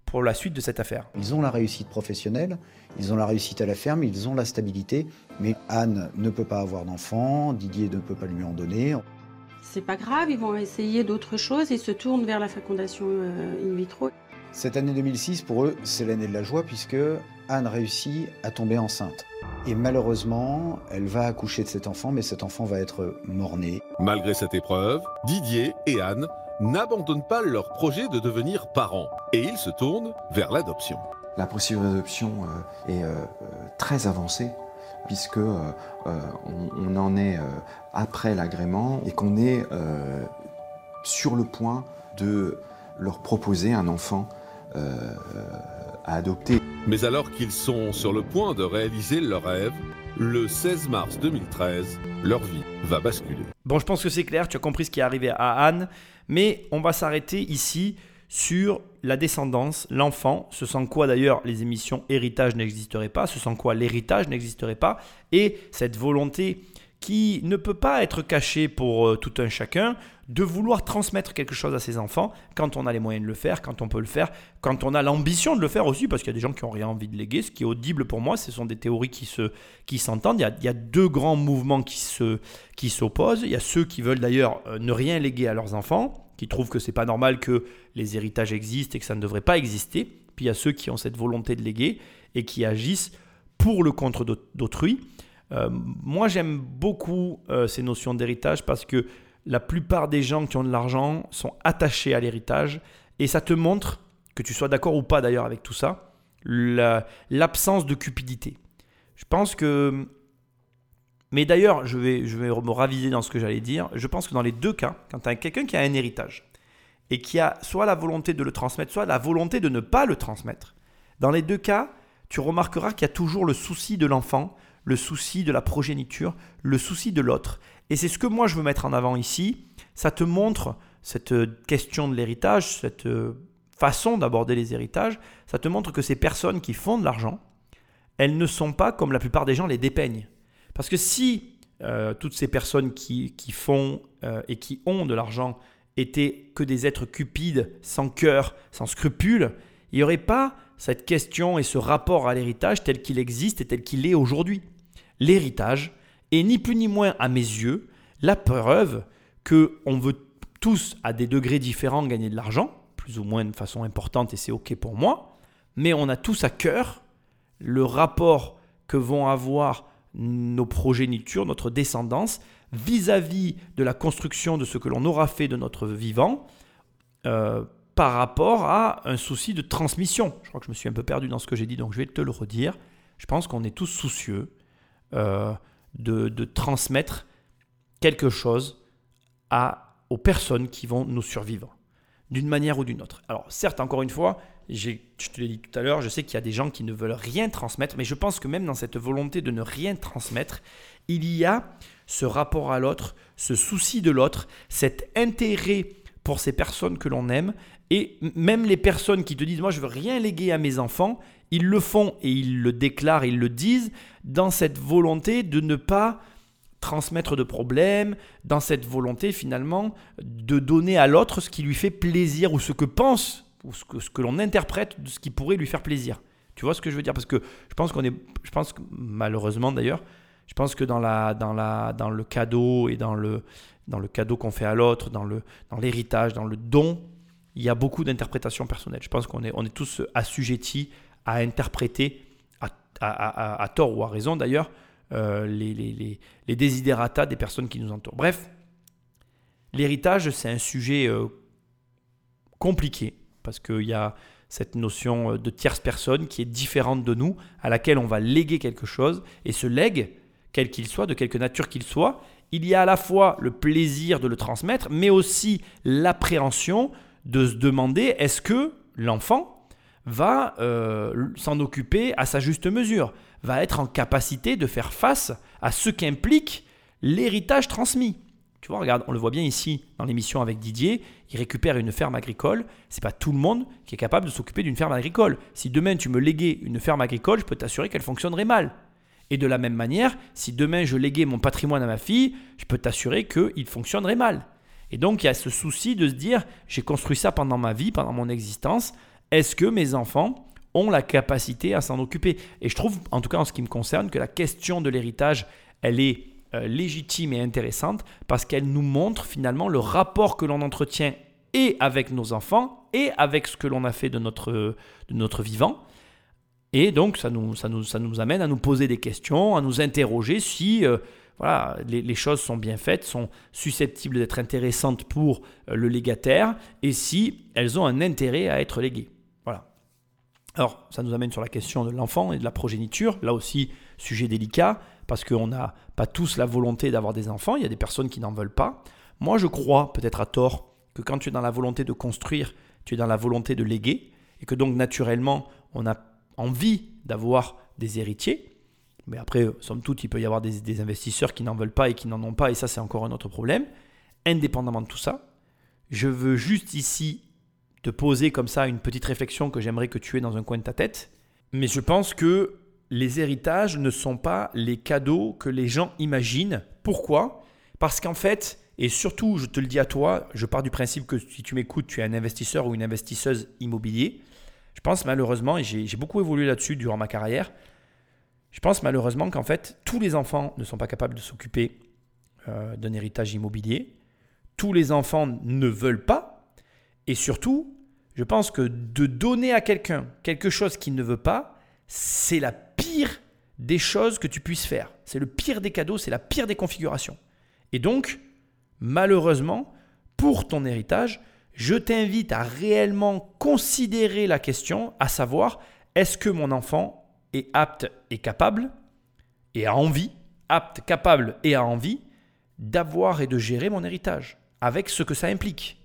pour la suite de cette affaire. Ils ont la réussite professionnelle, ils ont la réussite à la ferme, ils ont la stabilité, mais Anne ne peut pas avoir d'enfant, Didier ne peut pas lui en donner. C'est pas grave, ils vont essayer d'autres choses, ils se tournent vers la fécondation in vitro. Cette année deux mille six, pour eux, c'est l'année de la joie puisque Anne réussit à tomber enceinte. Et malheureusement, elle va accoucher de cet enfant, mais cet enfant va être mort-né. Malgré cette épreuve, Didier et Anne n'abandonnent pas leur projet de devenir parents et ils se tournent vers l'adoption. La procédure d'adoption est très avancée puisque on en est après l'agrément et qu'on est sur le point de leur proposer un enfant à adopter. Mais alors qu'ils sont sur le point de réaliser leur rêve, le seize mars deux mille treize, leur vie va basculer. Bon, je pense que c'est clair, tu as compris ce qui est arrivé à Anne, mais on va s'arrêter ici sur la descendance, l'enfant, ce sans quoi d'ailleurs les émissions héritage n'existeraient pas, ce sans quoi l'héritage n'existerait pas, et cette volonté qui ne peut pas être cachée pour tout un chacun, de vouloir transmettre quelque chose à ses enfants quand on a les moyens de le faire, quand on peut le faire, quand on a l'ambition de le faire aussi, parce qu'il y a des gens qui n'ont rien envie de léguer, ce qui est audible pour moi, ce sont des théories qui, se, qui s'entendent. Il y a, il y a deux grands mouvements qui, se, qui s'opposent. Il y a ceux qui veulent d'ailleurs ne rien léguer à leurs enfants, qui trouvent que ce n'est pas normal que les héritages existent et que ça ne devrait pas exister. Puis il y a ceux qui ont cette volonté de léguer et qui agissent pour le compte d'autrui. Euh, moi, j'aime beaucoup euh, ces notions d'héritage parce que la plupart des gens qui ont de l'argent sont attachés à l'héritage et ça te montre, que tu sois d'accord ou pas d'ailleurs avec tout ça, la, l'absence de cupidité. Je pense que, mais d'ailleurs, je vais, je vais me raviser dans ce que j'allais dire, je pense que dans les deux cas, quand tu as quelqu'un qui a un héritage et qui a soit la volonté de le transmettre, soit la volonté de ne pas le transmettre, dans les deux cas, tu remarqueras qu'il y a toujours le souci de l'enfant, le souci de la progéniture, le souci de l'autre. Et c'est ce que moi je veux mettre en avant ici. Ça te montre cette question de l'héritage, cette façon d'aborder les héritages. Ça te montre que ces personnes qui font de l'argent, elles ne sont pas comme la plupart des gens les dépeignent. Parce que si euh, toutes ces personnes qui, qui font euh, et qui ont de l'argent étaient que des êtres cupides, sans cœur, sans scrupules, il n'y aurait pas cette question et ce rapport à l'héritage tel qu'il existe et tel qu'il est aujourd'hui. L'héritage est ni plus ni moins, à mes yeux, la preuve qu'on veut tous, à des degrés différents, gagner de l'argent, plus ou moins de façon importante, et c'est OK pour moi, mais on a tous à cœur le rapport que vont avoir nos progénitures, notre descendance, vis-à-vis de la construction de ce que l'on aura fait de notre vivant, euh, par rapport à un souci de transmission. Je crois que je me suis un peu perdu dans ce que j'ai dit, donc je vais te le redire. Je pense qu'on est tous soucieux euh, de, de transmettre quelque chose à, aux personnes qui vont nous survivre, d'une manière ou d'une autre. Alors certes, encore une fois, j'ai, je te l'ai dit tout à l'heure, je sais qu'il y a des gens qui ne veulent rien transmettre, mais je pense que même dans cette volonté de ne rien transmettre, il y a ce rapport à l'autre, ce souci de l'autre, cet intérêt pour ces personnes que l'on aime. Et même les personnes qui te disent « moi, je ne veux rien léguer à mes enfants », ils le font et ils le déclarent, ils le disent dans cette volonté de ne pas transmettre de problèmes, dans cette volonté finalement de donner à l'autre ce qui lui fait plaisir ou ce que pense ou ce que, ce que l'on interprète de ce qui pourrait lui faire plaisir. Tu vois ce que je veux dire ? Parce que je pense qu'on est, je pense que, malheureusement d'ailleurs, je pense que dans, la, dans, la, dans le cadeau et dans le, dans le cadeau qu'on fait à l'autre, dans, le, dans l'héritage, dans le don, il y a beaucoup d'interprétations personnelles. Je pense qu'on est, on est tous assujettis à interpréter, à, à, à, à tort ou à raison d'ailleurs, euh, les, les, les, les desiderata des personnes qui nous entourent. Bref, l'héritage, c'est un sujet euh, compliqué parce qu'il y a cette notion de tierce personne qui est différente de nous, à laquelle on va léguer quelque chose et ce legs, quel qu'il soit, de quelque nature qu'il soit, il y a à la fois le plaisir de le transmettre, mais aussi l'appréhension de se demander est-ce que l'enfant va euh, s'en occuper à sa juste mesure, va être en capacité de faire face à ce qu'implique l'héritage transmis. Tu vois, regarde, on le voit bien ici dans l'émission avec Didier, il récupère une ferme agricole. Ce n'est pas tout le monde qui est capable de s'occuper d'une ferme agricole. Si demain tu me léguais une ferme agricole, je peux t'assurer qu'elle fonctionnerait mal. Et de la même manière, si demain je léguais mon patrimoine à ma fille, je peux t'assurer qu'il fonctionnerait mal. Et donc, il y a ce souci de se dire, j'ai construit ça pendant ma vie, pendant mon existence. Est-ce que mes enfants ont la capacité à s'en occuper? Et je trouve, en tout cas en ce qui me concerne, que la question de l'héritage, elle est euh, légitime et intéressante parce qu'elle nous montre finalement le rapport que l'on entretient et avec nos enfants et avec ce que l'on a fait de notre, de notre vivant. Et donc, ça nous, ça, nous, ça nous amène à nous poser des questions, à nous interroger si euh, voilà, les, les choses sont bien faites, sont susceptibles d'être intéressantes pour euh, le légataire et si elles ont un intérêt à être léguées. Alors, ça nous amène sur la question de l'enfant et de la progéniture. Là aussi, sujet délicat parce qu'on n'a pas tous la volonté d'avoir des enfants. Il y a des personnes qui n'en veulent pas. Moi, je crois, peut-être à tort, que quand tu es dans la volonté de construire, tu es dans la volonté de léguer et que donc naturellement, on a envie d'avoir des héritiers. Mais après, somme toute, il peut y avoir des, des investisseurs qui n'en veulent pas et qui n'en ont pas et ça, c'est encore un autre problème. Indépendamment de tout ça, je veux juste ici te poser comme ça une petite réflexion que j'aimerais que tu aies dans un coin de ta tête. Mais je pense que les héritages ne sont pas les cadeaux que les gens imaginent. Pourquoi ? Parce qu'en fait, et surtout, je te le dis à toi, je pars du principe que si tu m'écoutes, tu es un investisseur ou une investisseuse immobilier. Je pense malheureusement, et j'ai, j'ai beaucoup évolué là-dessus durant ma carrière, je pense malheureusement qu'en fait, tous les enfants ne sont pas capables de s'occuper euh, d'un héritage immobilier. Tous les enfants ne veulent pas. Et surtout, je pense que de donner à quelqu'un quelque chose qu'il ne veut pas, c'est la pire des choses que tu puisses faire. C'est le pire des cadeaux, c'est la pire des configurations. Et donc, malheureusement, pour ton héritage, je t'invite à réellement considérer la question, à savoir, est-ce que mon enfant est apte et capable, et a envie, apte, capable et a envie d'avoir et de gérer mon héritage, avec ce que ça implique.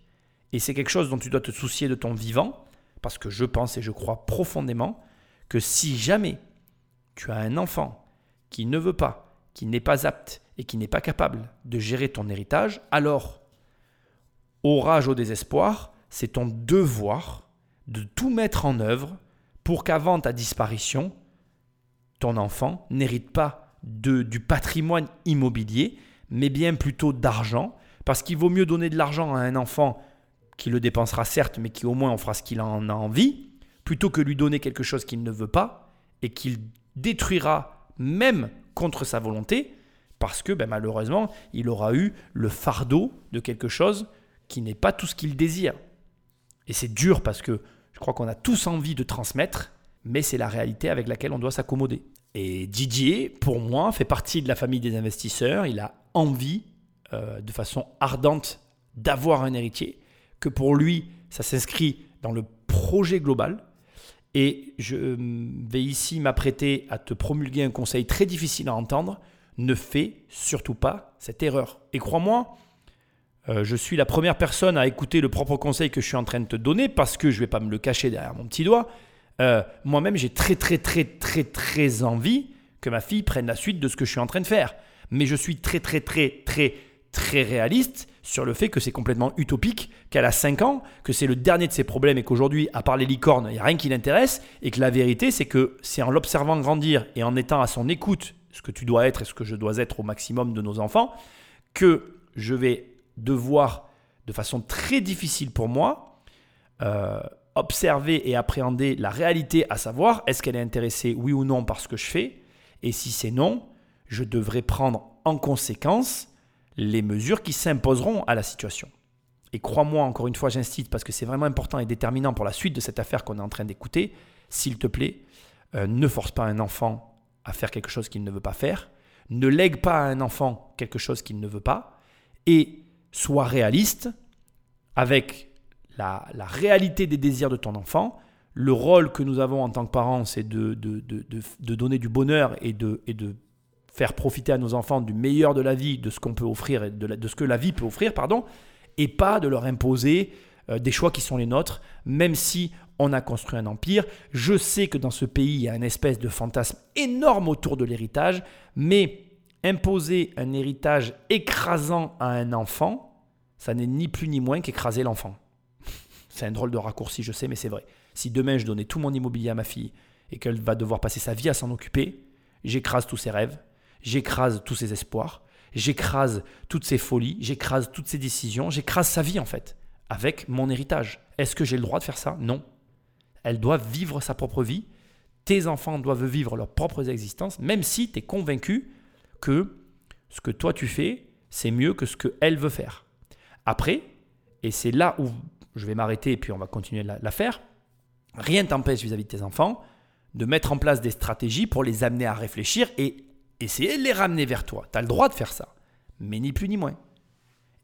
Et c'est quelque chose dont tu dois te soucier de ton vivant parce que je pense et je crois profondément que si jamais tu as un enfant qui ne veut pas, qui n'est pas apte et qui n'est pas capable de gérer ton héritage, alors, orage au désespoir, c'est ton devoir de tout mettre en œuvre pour qu'avant ta disparition, ton enfant n'hérite pas de, du patrimoine immobilier, mais bien plutôt d'argent parce qu'il vaut mieux donner de l'argent à un enfant qui le dépensera certes, mais qui au moins en fera ce qu'il en a envie, plutôt que lui donner quelque chose qu'il ne veut pas et qu'il détruira même contre sa volonté parce que ben, malheureusement, il aura eu le fardeau de quelque chose qui n'est pas tout ce qu'il désire. Et c'est dur parce que je crois qu'on a tous envie de transmettre, mais c'est la réalité avec laquelle on doit s'accommoder. Et Didier, pour moi, fait partie de la famille des investisseurs. Il a envie euh, de façon ardente d'avoir un héritier. Que pour lui, ça s'inscrit dans le projet global. Et je vais ici m'apprêter à te promulguer un conseil très difficile à entendre. Ne fais surtout pas cette erreur. Et crois-moi, euh, je suis la première personne à écouter le propre conseil que je suis en train de te donner parce que je ne vais pas me le cacher derrière mon petit doigt. Euh, moi-même, j'ai très, très, très, très, très envie que ma fille prenne la suite de ce que je suis en train de faire. Mais je suis très, très, très, très, très réaliste sur le fait que c'est complètement utopique, qu'elle a cinq ans, que c'est le dernier de ses problèmes et qu'aujourd'hui, à part les licornes, il n'y a rien qui l'intéresse et que la vérité, c'est que c'est en l'observant grandir et en étant à son écoute, ce que tu dois être et ce que je dois être au maximum de nos enfants, que je vais devoir, de façon très difficile pour moi, euh, observer et appréhender la réalité, à savoir, est-ce qu'elle est intéressée, oui ou non, par ce que je fais? Et si c'est non, je devrais prendre en conséquence les mesures qui s'imposeront à la situation. Et crois-moi, encore une fois, j'insiste parce que c'est vraiment important et déterminant pour la suite de cette affaire qu'on est en train d'écouter. S'il te plaît, euh, ne force pas un enfant à faire quelque chose qu'il ne veut pas faire. Ne lègue pas à un enfant quelque chose qu'il ne veut pas. Et sois réaliste avec la, la réalité des désirs de ton enfant. Le rôle que nous avons en tant que parents, c'est de, de, de, de, de donner du bonheur et de, et de faire profiter à nos enfants du meilleur de la vie, de ce qu'on peut offrir, de, la, de ce que la vie peut offrir, pardon, et pas de leur imposer euh, des choix qui sont les nôtres, même si on a construit un empire. Je sais que dans ce pays, il y a une espèce de fantasme énorme autour de l'héritage, mais Imposer un héritage écrasant à un enfant, ça n'est ni plus ni moins qu'écraser l'enfant. C'est un drôle de raccourci, je sais, mais c'est vrai. Si demain, je donnais tout mon immobilier à ma fille et qu'elle va devoir passer sa vie à s'en occuper, j'écrase tous ses rêves, j'écrase tous ses espoirs, j'écrase toutes ses folies, j'écrase toutes ses décisions, j'écrase sa vie en fait, avec mon héritage. Est-ce que j'ai le droit de faire ça? Non. Elle doit vivre sa propre vie. Tes enfants doivent vivre leurs propres existences, même si tu es convaincu que ce que toi tu fais, c'est mieux que ce qu'elle veut faire. Après, et c'est là où je vais m'arrêter et puis on va continuer l'affaire, rien ne t'empêche vis-à-vis de tes enfants de mettre en place des stratégies pour les amener à réfléchir et essayer de les ramener vers toi. Tu as le droit de faire ça, mais ni plus ni moins.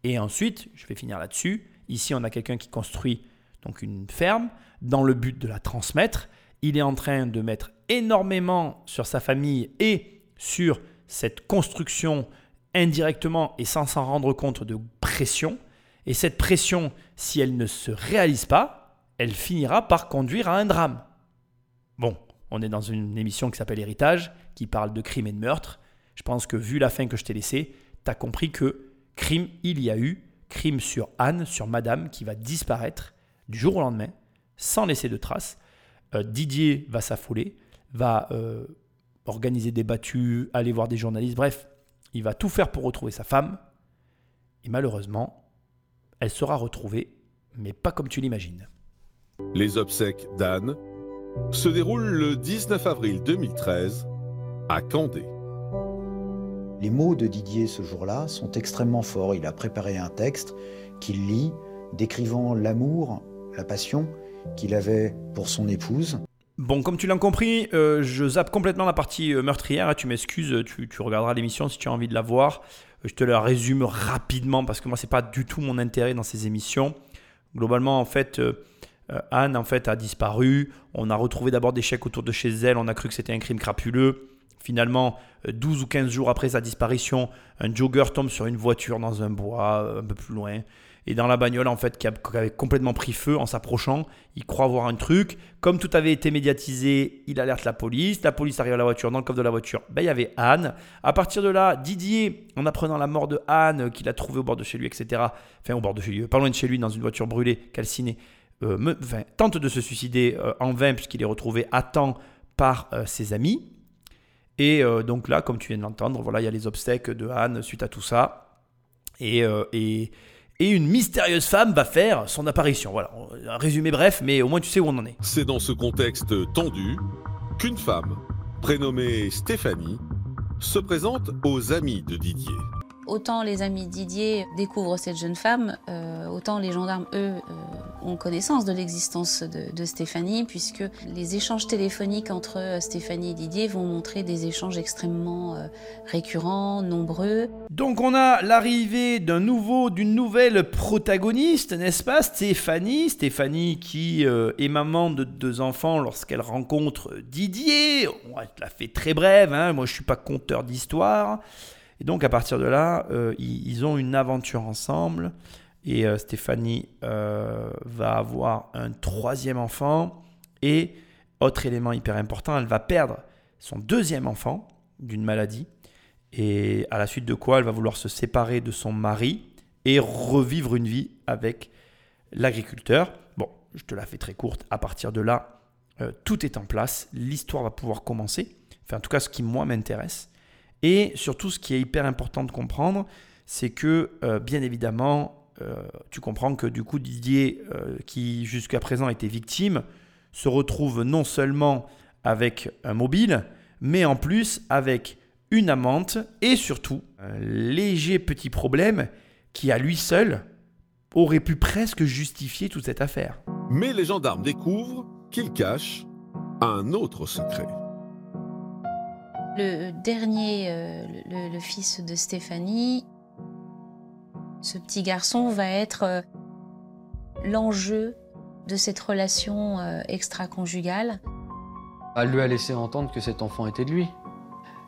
Et ensuite, je vais finir là-dessus. Ici, on a quelqu'un qui construit donc une ferme dans le but de la transmettre. Il est en train de mettre énormément sur sa famille et sur cette construction indirectement et sans s'en rendre compte de pression. Et cette pression, si elle ne se réalise pas, elle finira par conduire à un drame. Bon, on est dans une émission qui s'appelle Héritage, qui parle de crime et de meurtre. Je pense que vu la fin que je t'ai laissée, tu as compris que crime, il y a eu. Crime sur Anne, sur Madame, qui va disparaître du jour au lendemain, sans laisser de traces. Euh, Didier va s'affoler, va... Euh, organiser des battues, aller voir des journalistes, bref, il va tout faire pour retrouver sa femme. Et malheureusement, elle sera retrouvée, mais pas comme tu l'imagines. Les obsèques d'Anne se déroulent le dix-neuf avril deux mille treize à Candé. Les mots de Didier ce jour-là sont extrêmement forts. Il a préparé un texte qu'il lit, décrivant l'amour, la passion qu'il avait pour son épouse. Bon, comme tu l'as compris, euh, je zappe complètement la partie euh, meurtrière. Tu m'excuses, tu, tu regarderas l'émission si tu as envie de la voir. Je te la résume rapidement parce que moi, ce n'est pas du tout mon intérêt dans ces émissions. Globalement, en fait, euh, Anne en fait, a disparu. On a retrouvé d'abord des chèques autour de chez elle. On a cru que c'était un crime crapuleux. Finalement, douze ou quinze jours après sa disparition, un jogger tombe sur une voiture dans un bois un peu plus loin. Et dans la bagnole, en fait, qui avait complètement pris feu en s'approchant, il croit voir un truc. Comme tout avait été médiatisé, il alerte la police. La police arrive à la voiture. Dans le coffre de la voiture, ben, il y avait Anne. À partir de là, Didier, en apprenant la mort de Anne, qu'il a trouvée au bord de chez lui, et cetera. Enfin, au bord de chez lui, pas loin de chez lui, dans une voiture brûlée, calcinée. Euh, me, enfin, tente de se suicider euh, en vain puisqu'il est retrouvé à temps par euh, ses amis. Et euh, donc là, comme tu viens de l'entendre, voilà, il y a les obsèques de Anne suite à tout ça. Et... Euh, et Et une mystérieuse femme va faire son apparition. Voilà, un résumé bref, mais au moins tu sais où on en est. C'est dans ce contexte tendu qu'une femme, prénommée Stéphanie, se présente aux amis de Didier. Autant les amis de Didier découvrent cette jeune femme, euh, autant les gendarmes, eux, euh, ont connaissance de l'existence de, de Stéphanie, puisque les échanges téléphoniques entre Stéphanie et Didier vont montrer des échanges extrêmement euh, récurrents, nombreux. Donc on a l'arrivée d'un nouveau, d'une nouvelle protagoniste, n'est-ce pas, Stéphanie. Stéphanie qui euh, est maman de deux enfants lorsqu'elle rencontre Didier. On la fait très brève, hein. Moi je ne suis pas conteur d'histoire. Et donc, à partir de là, euh, ils, ils ont une aventure ensemble. Et euh, Stéphanie euh, va avoir un troisième enfant. Et, autre élément hyper important, elle va perdre son deuxième enfant d'une maladie. Et à la suite de quoi, elle va vouloir se séparer de son mari et revivre une vie avec l'agriculteur. Bon, je te la fais très courte. À partir de là, euh, tout est en place. L'histoire va pouvoir commencer. Enfin, en tout cas, ce qui, moi, m'intéresse. Et surtout, ce qui est hyper important de comprendre, c'est que, euh, bien évidemment, euh, tu comprends que du coup, Didier, euh, qui jusqu'à présent était victime, se retrouve non seulement avec un mobile, mais en plus avec une amante et surtout un léger petit problème qui, à lui seul, aurait pu presque justifier toute cette affaire. Mais les gendarmes découvrent qu'il cache un autre secret. Le dernier, euh, le, le fils de Stéphanie, ce petit garçon va être euh, l'enjeu de cette relation euh, extra-conjugale. Elle lui a laissé entendre que cet enfant était de lui.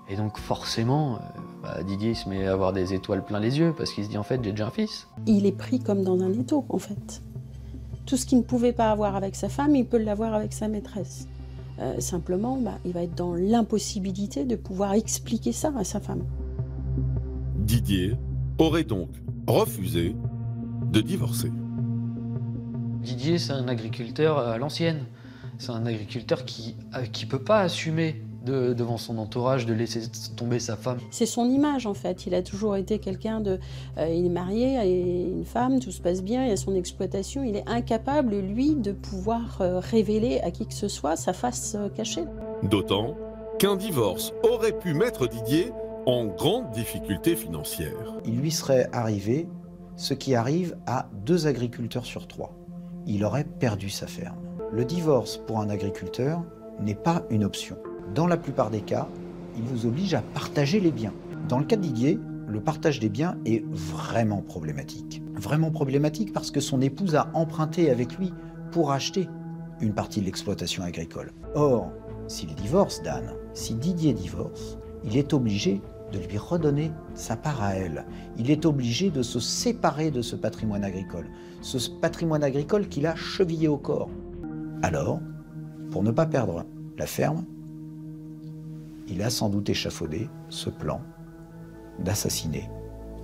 Et donc forcément, euh, bah, Didier se met à avoir des étoiles plein les yeux parce qu'il se dit en fait j'ai déjà un fils. Il est pris comme dans un étau en fait. Tout ce qu'il ne pouvait pas avoir avec sa femme, il peut l'avoir avec sa maîtresse. Euh, simplement, bah, il va être dans l'impossibilité de pouvoir expliquer ça à sa femme. Didier aurait donc refusé de divorcer. Didier, c'est un agriculteur à l'ancienne. C'est un agriculteur qui ne peut pas assumer de, devant son entourage de laisser tomber sa femme. C'est son image, en fait. Il a toujours été quelqu'un de... Euh, il est marié à une femme, tout se passe bien, il y a son exploitation. Il est incapable, lui, de pouvoir euh, révéler à qui que ce soit sa face euh, cachée. D'autant qu'un divorce aurait pu mettre Didier en grande difficulté financière. Il lui serait arrivé ce qui arrive à deux agriculteurs sur trois. Il aurait perdu sa ferme. Le divorce pour un agriculteur n'est pas une option. Dans la plupart des cas, il vous oblige à partager les biens. Dans le cas de Didier, le partage des biens est vraiment problématique. Vraiment problématique parce que son épouse a emprunté avec lui pour acheter une partie de l'exploitation agricole. Or, s'il divorce d'Anne, si Didier divorce, il est obligé de lui redonner sa part à elle. Il est obligé de se séparer de ce patrimoine agricole, ce patrimoine agricole qu'il a chevillé au corps. Alors, pour ne pas perdre la ferme, il a sans doute échafaudé ce plan d'assassiner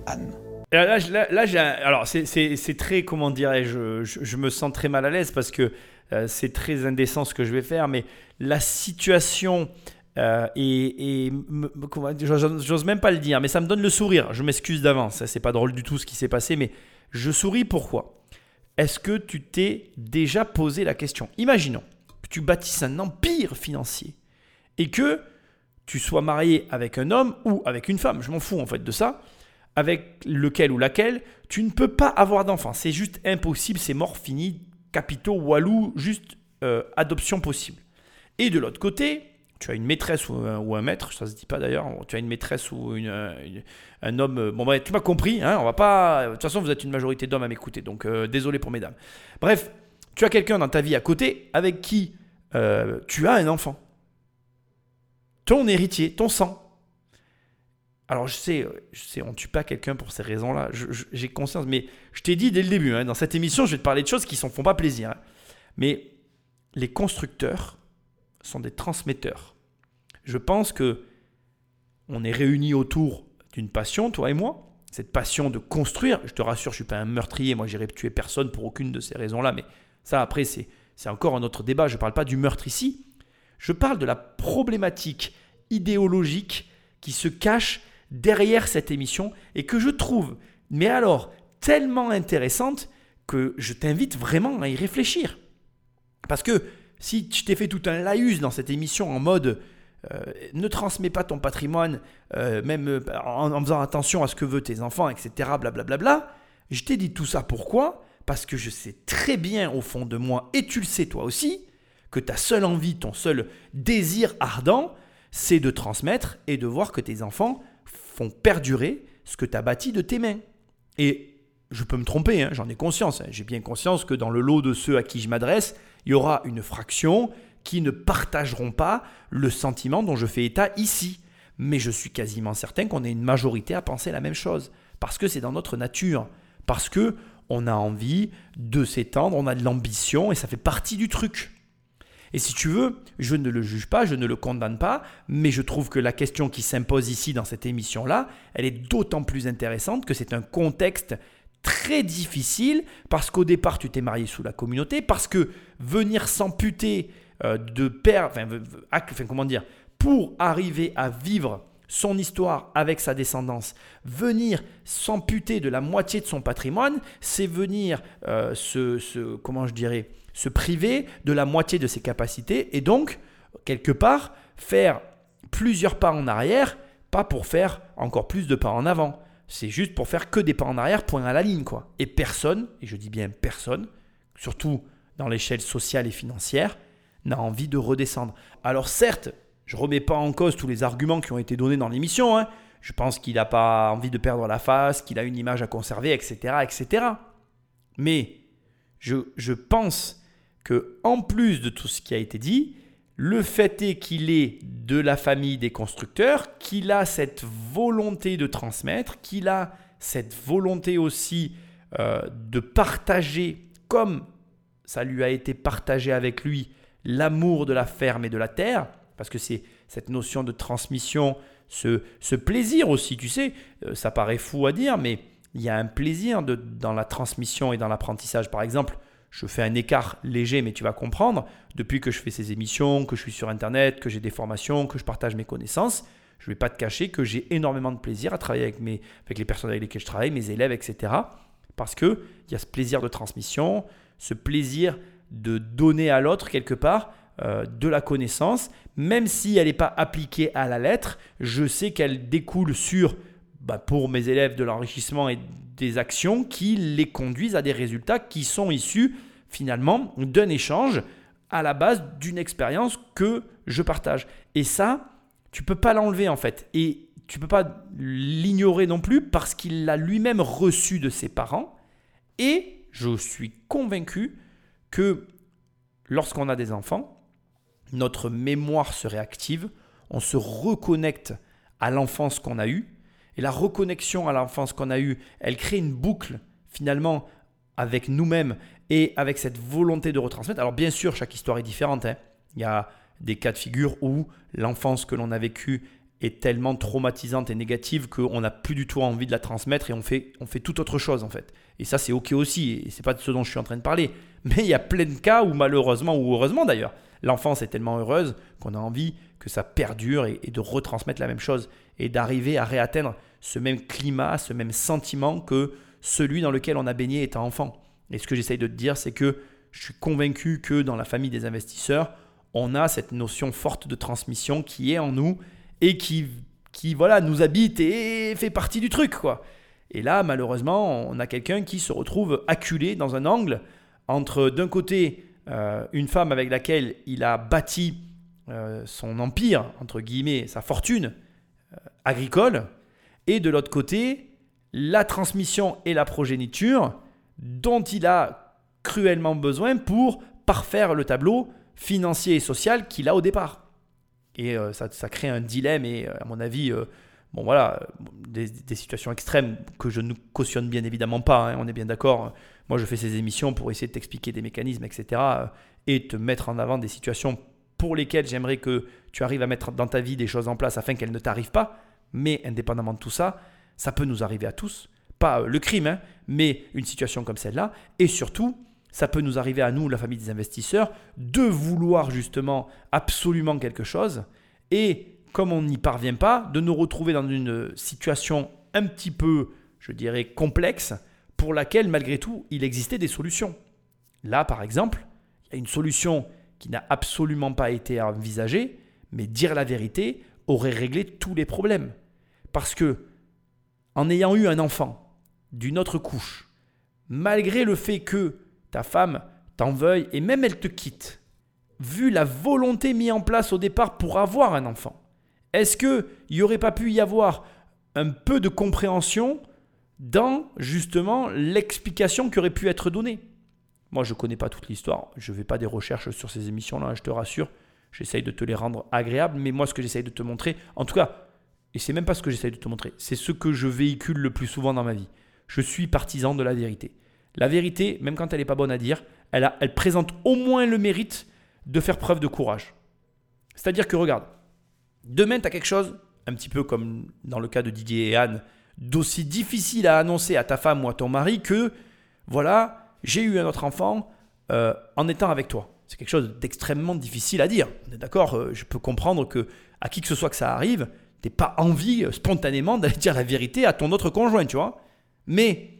Anne. Là, là, là j'ai un... alors c'est, c'est, c'est très, comment dirais-je, je, je me sens très mal à l'aise parce que euh, c'est très indécent ce que je vais faire, mais la situation... Euh, et, et j'ose même pas le dire, mais ça me donne le sourire. Je m'excuse d'avance, c'est pas drôle du tout ce qui s'est passé, mais je souris. Pourquoi ? Est-ce que tu t'es déjà posé la question ? Imaginons que tu bâtisses un empire financier et que tu sois marié avec un homme ou avec une femme, je m'en fous en fait de ça, avec lequel ou laquelle tu ne peux pas avoir d'enfant. C'est juste impossible, c'est mort, fini, capitaux, walou, juste euh, adoption possible. Et de l'autre côté, tu as une maîtresse ou un, ou un maître, ça ne se dit pas d'ailleurs, tu as une maîtresse ou une, une, un homme, bon bah, tu m'as compris, hein, on va pas, de toute façon vous êtes une majorité d'hommes à m'écouter, donc euh, désolé pour mesdames. Bref, tu as quelqu'un dans ta vie à côté avec qui euh, tu as un enfant, ton héritier, ton sang. Alors je sais, je sais on ne tue pas quelqu'un pour ces raisons-là, je, je, j'ai conscience, mais je t'ai dit dès le début, hein, dans cette émission je vais te parler de choses qui ne s'en font pas plaisir, hein. Mais les constructeurs sont des transmetteurs. Je pense que on est réunis autour d'une passion, toi et moi, cette passion de construire. Je te rassure, je suis pas un meurtrier, moi j'irai tuer personne pour aucune de ces raisons-là, mais ça après c'est c'est encore un autre débat, je parle pas du meurtre ici. Je parle de la problématique idéologique qui se cache derrière cette émission et que je trouve mais alors tellement intéressante que je t'invite vraiment à y réfléchir. Parce que si tu t'es fait tout un laïus dans cette émission en mode euh, ne transmets pas ton patrimoine, euh, même en, en faisant attention à ce que veulent tes enfants, et cetera, blablabla, bla, bla, je t'ai dit tout ça pourquoi ? Parce que je sais très bien au fond de moi, et tu le sais toi aussi, que ta seule envie, ton seul désir ardent, c'est de transmettre et de voir que tes enfants font perdurer ce que tu as bâti de tes mains. Et je peux me tromper, hein, j'en ai conscience. Hein. J'ai bien conscience que dans le lot de ceux à qui je m'adresse, il y aura une fraction qui ne partageront pas le sentiment dont je fais état ici. Mais je suis quasiment certain qu'on est une majorité à penser la même chose. Parce que c'est dans notre nature. Parce qu'on a envie de s'étendre, on a de l'ambition et ça fait partie du truc. Et si tu veux, je ne le juge pas, je ne le condamne pas, mais je trouve que la question qui s'impose ici dans cette émission-là, elle est d'autant plus intéressante que c'est un contexte très difficile parce qu'au départ tu t'es marié sous la communauté, parce que venir s'amputer euh, de père, enfin, enfin comment dire, pour arriver à vivre son histoire avec sa descendance, venir s'amputer de la moitié de son patrimoine, c'est venir euh, se, se, comment je dirais, se priver de la moitié de ses capacités et donc quelque part faire plusieurs pas en arrière, pas pour faire encore plus de pas en avant. C'est juste pour faire que des pas en arrière, point à la ligne, quoi. Et personne, et je dis bien personne, surtout dans l'échelle sociale et financière, n'a envie de redescendre. Alors certes, je ne remets pas en cause tous les arguments qui ont été donnés dans l'émission, hein. Je pense qu'il n'a pas envie de perdre la face, qu'il a une image à conserver, et cetera, et cetera. Mais je, je pense qu'en plus de tout ce qui a été dit, le fait est qu'il est de la famille des constructeurs, qu'il a cette volonté de transmettre, qu'il a cette volonté aussi euh, de partager, comme ça lui a été partagé avec lui, l'amour de la ferme et de la terre, parce que c'est cette notion de transmission, ce, ce plaisir aussi, tu sais, ça paraît fou à dire, mais il y a un plaisir de, dans la transmission et dans l'apprentissage. Par exemple, je fais un écart léger, mais tu vas comprendre, depuis que je fais ces émissions, que je suis sur Internet, que j'ai des formations, que je partage mes connaissances, je ne vais pas te cacher que j'ai énormément de plaisir à travailler avec, mes, avec les personnes avec lesquelles je travaille, mes élèves, et cetera. Parce qu'il y a ce plaisir de transmission, ce plaisir de donner à l'autre quelque part euh, de la connaissance, même si elle n'est pas appliquée à la lettre. Je sais qu'elle découle sur, bah, pour mes élèves, de l'enrichissement et des actions qui les conduisent à des résultats qui sont issus finalement d'un échange à la base d'une expérience que je partage. Et ça, tu ne peux pas l'enlever en fait, et tu ne peux pas l'ignorer non plus parce qu'il l'a lui-même reçu de ses parents. Et je suis convaincu que lorsqu'on a des enfants, notre mémoire se réactive, on se reconnecte à l'enfance qu'on a eue. Et la reconnexion à l'enfance qu'on a eue, elle crée une boucle finalement avec nous-mêmes et avec cette volonté de retransmettre. Alors bien sûr, chaque histoire est différente, hein. Il y a des cas de figure où l'enfance que l'on a vécue est tellement traumatisante et négative qu'on n'a plus du tout envie de la transmettre et on fait, on fait toute autre chose en fait. Et ça, c'est OK aussi, et ce n'est pas de ce dont je suis en train de parler. Mais il y a plein de cas où malheureusement, ou heureusement d'ailleurs, l'enfance est tellement heureuse qu'on a envie que ça perdure et, et de retransmettre la même chose et d'arriver à réatteindre ce même climat, ce même sentiment que celui dans lequel on a baigné étant enfant. Et ce que j'essaye de te dire, c'est que je suis convaincu que dans la famille des investisseurs, on a cette notion forte de transmission qui est en nous et qui, qui voilà, nous habite et fait partie du truc, quoi. Et là, malheureusement, on a quelqu'un qui se retrouve acculé dans un angle entre d'un côté euh, une femme avec laquelle il a bâti euh, son empire, entre guillemets, sa fortune euh, agricole, et de l'autre côté, la transmission et la progéniture dont il a cruellement besoin pour parfaire le tableau financier et social qu'il a au départ. Et euh, ça, ça crée un dilemme et euh, à mon avis, euh, bon voilà, des, des situations extrêmes que je ne cautionne bien évidemment pas, hein, on est bien d'accord. Moi, je fais ces émissions pour essayer de t'expliquer des mécanismes, et cetera euh, et te mettre en avant des situations pour lesquelles j'aimerais que tu arrives à mettre dans ta vie des choses en place afin qu'elles ne t'arrivent pas. Mais indépendamment de tout ça, ça peut nous arriver à tous. Pas euh, le crime, hein, mais une situation comme celle-là. Et surtout, ça peut nous arriver à nous, la famille des investisseurs, de vouloir justement absolument quelque chose et comme on n'y parvient pas, de nous retrouver dans une situation un petit peu, je dirais, complexe pour laquelle malgré tout, il existait des solutions. Là, par exemple, il y a une solution qui n'a absolument pas été envisagée, mais dire la vérité aurait réglé tous les problèmes. Parce que, en ayant eu un enfant d'une autre couche, malgré le fait que ta femme t'en veuille et même elle te quitte, vu la volonté mise en place au départ pour avoir un enfant, est-ce qu'il n'y aurait pas pu y avoir un peu de compréhension dans justement l'explication qui aurait pu être donnée? Moi, je ne connais pas toute l'histoire. Je ne fais pas des recherches sur ces émissions-là, je te rassure. J'essaye de te les rendre agréables, mais moi, ce que j'essaye de te montrer, en tout cas, et ce n'est même pas ce que j'essaye de te montrer, c'est ce que je véhicule le plus souvent dans ma vie. Je suis partisan de la vérité. La vérité, même quand elle n'est pas bonne à dire, elle, a, elle présente au moins le mérite de faire preuve de courage. C'est-à-dire que regarde, demain tu as quelque chose, un petit peu comme dans le cas de Didier et Anne, d'aussi difficile à annoncer à ta femme ou à ton mari que voilà, j'ai eu un autre enfant euh, en étant avec toi. C'est quelque chose d'extrêmement difficile à dire. On est d'accord, euh, je peux comprendre que à qui que ce soit que ça arrive, tu n'as pas envie euh, spontanément d'aller dire la vérité à ton autre conjoint, tu vois. Mais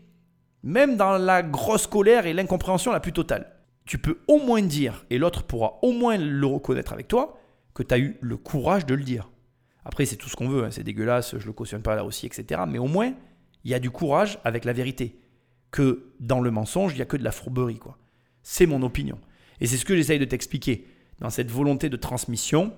même dans la grosse colère et l'incompréhension la plus totale, tu peux au moins dire, et l'autre pourra au moins le reconnaître avec toi, que tu as eu le courage de le dire. Après, c'est tout ce qu'on veut, hein, c'est dégueulasse, je ne le cautionne pas là aussi, et cetera. Mais au moins, il y a du courage avec la vérité. Que dans le mensonge, il n'y a que de la fourberie, quoi. C'est mon opinion. Et c'est ce que j'essaye de t'expliquer. Dans cette volonté de transmission,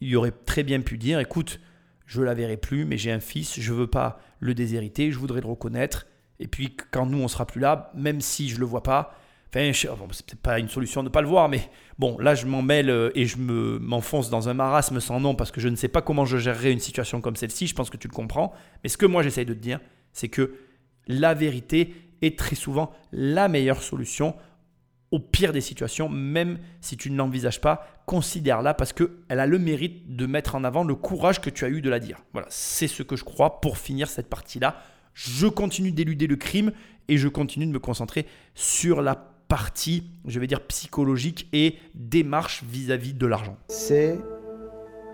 il y aurait très bien pu dire, écoute, je ne la verrai plus, mais j'ai un fils, je ne veux pas le déshériter, je voudrais le reconnaître. Et puis, quand nous, on ne sera plus là, même si je ne le vois pas, enfin, je, bon, c'est peut-être pas une solution de ne pas le voir, mais bon, là, je m'en mêle et je me, m'enfonce dans un marasme sans nom parce que je ne sais pas comment je gérerais une situation comme celle-ci. Je pense que tu le comprends. Mais ce que moi, j'essaye de te dire, c'est que la vérité est très souvent la meilleure solution au pire des situations, même si tu ne l'envisages pas, considère-la parce qu'elle a le mérite de mettre en avant le courage que tu as eu de la dire. Voilà, c'est ce que je crois pour finir cette partie-là. Je continue d'éluder le crime et je continue de me concentrer sur la partie, je vais dire, psychologique et démarche vis-à-vis de l'argent. C'est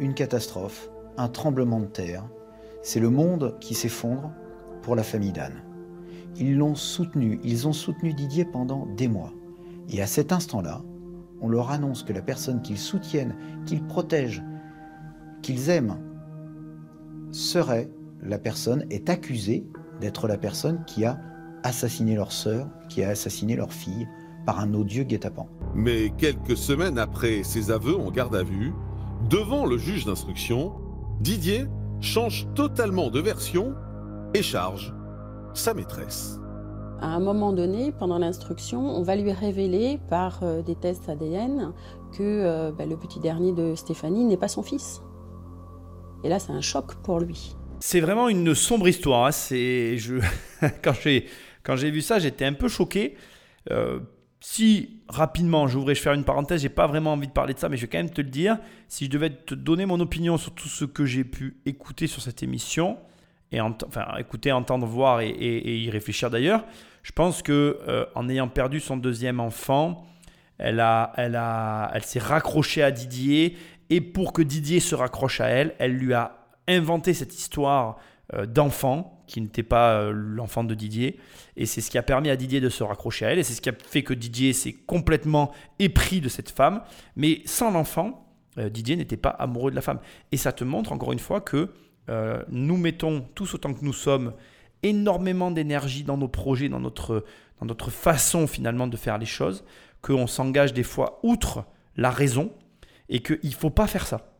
une catastrophe, un tremblement de terre. C'est le monde qui s'effondre pour la famille d'Anne. Ils l'ont soutenu, ils ont soutenu Didier pendant des mois. Et à cet instant-là, on leur annonce que la personne qu'ils soutiennent, qu'ils protègent, qu'ils aiment, serait la personne, est accusée d'être la personne qui a assassiné leur sœur, qui a assassiné leur fille par un odieux guet-apens. Mais quelques semaines après ses aveux en garde à vue, devant le juge d'instruction, Didier change totalement de version et charge sa maîtresse. À un moment donné, pendant l'instruction, on va lui révéler par euh, des tests A D N que euh, bah, le petit dernier de Stéphanie n'est pas son fils. Et là, c'est un choc pour lui. C'est vraiment une sombre histoire. Hein. C'est... Je... quand, j'ai... quand j'ai vu ça, j'étais un peu choqué. Euh, si, rapidement, j'ouvrais, je vais faire une parenthèse, j'ai pas vraiment envie de parler de ça, mais je vais quand même te le dire. Si je devais te donner mon opinion sur tout ce que j'ai pu écouter sur cette émission, et ent- enfin, écouter, entendre, voir et, et, et y réfléchir d'ailleurs, je pense que euh, en ayant perdu son deuxième enfant, elle, a, elle, a, elle s'est raccrochée à Didier et pour que Didier se raccroche à elle, elle lui a inventé cette histoire euh, d'enfant qui n'était pas euh, l'enfant de Didier et c'est ce qui a permis à Didier de se raccrocher à elle et c'est ce qui a fait que Didier s'est complètement épris de cette femme. Mais sans l'enfant, euh, Didier n'était pas amoureux de la femme et ça te montre encore une fois que Euh, nous mettons tous autant que nous sommes énormément d'énergie dans nos projets, dans notre, dans notre façon finalement de faire les choses, qu'on s'engage des fois outre la raison et qu'il ne faut pas faire ça.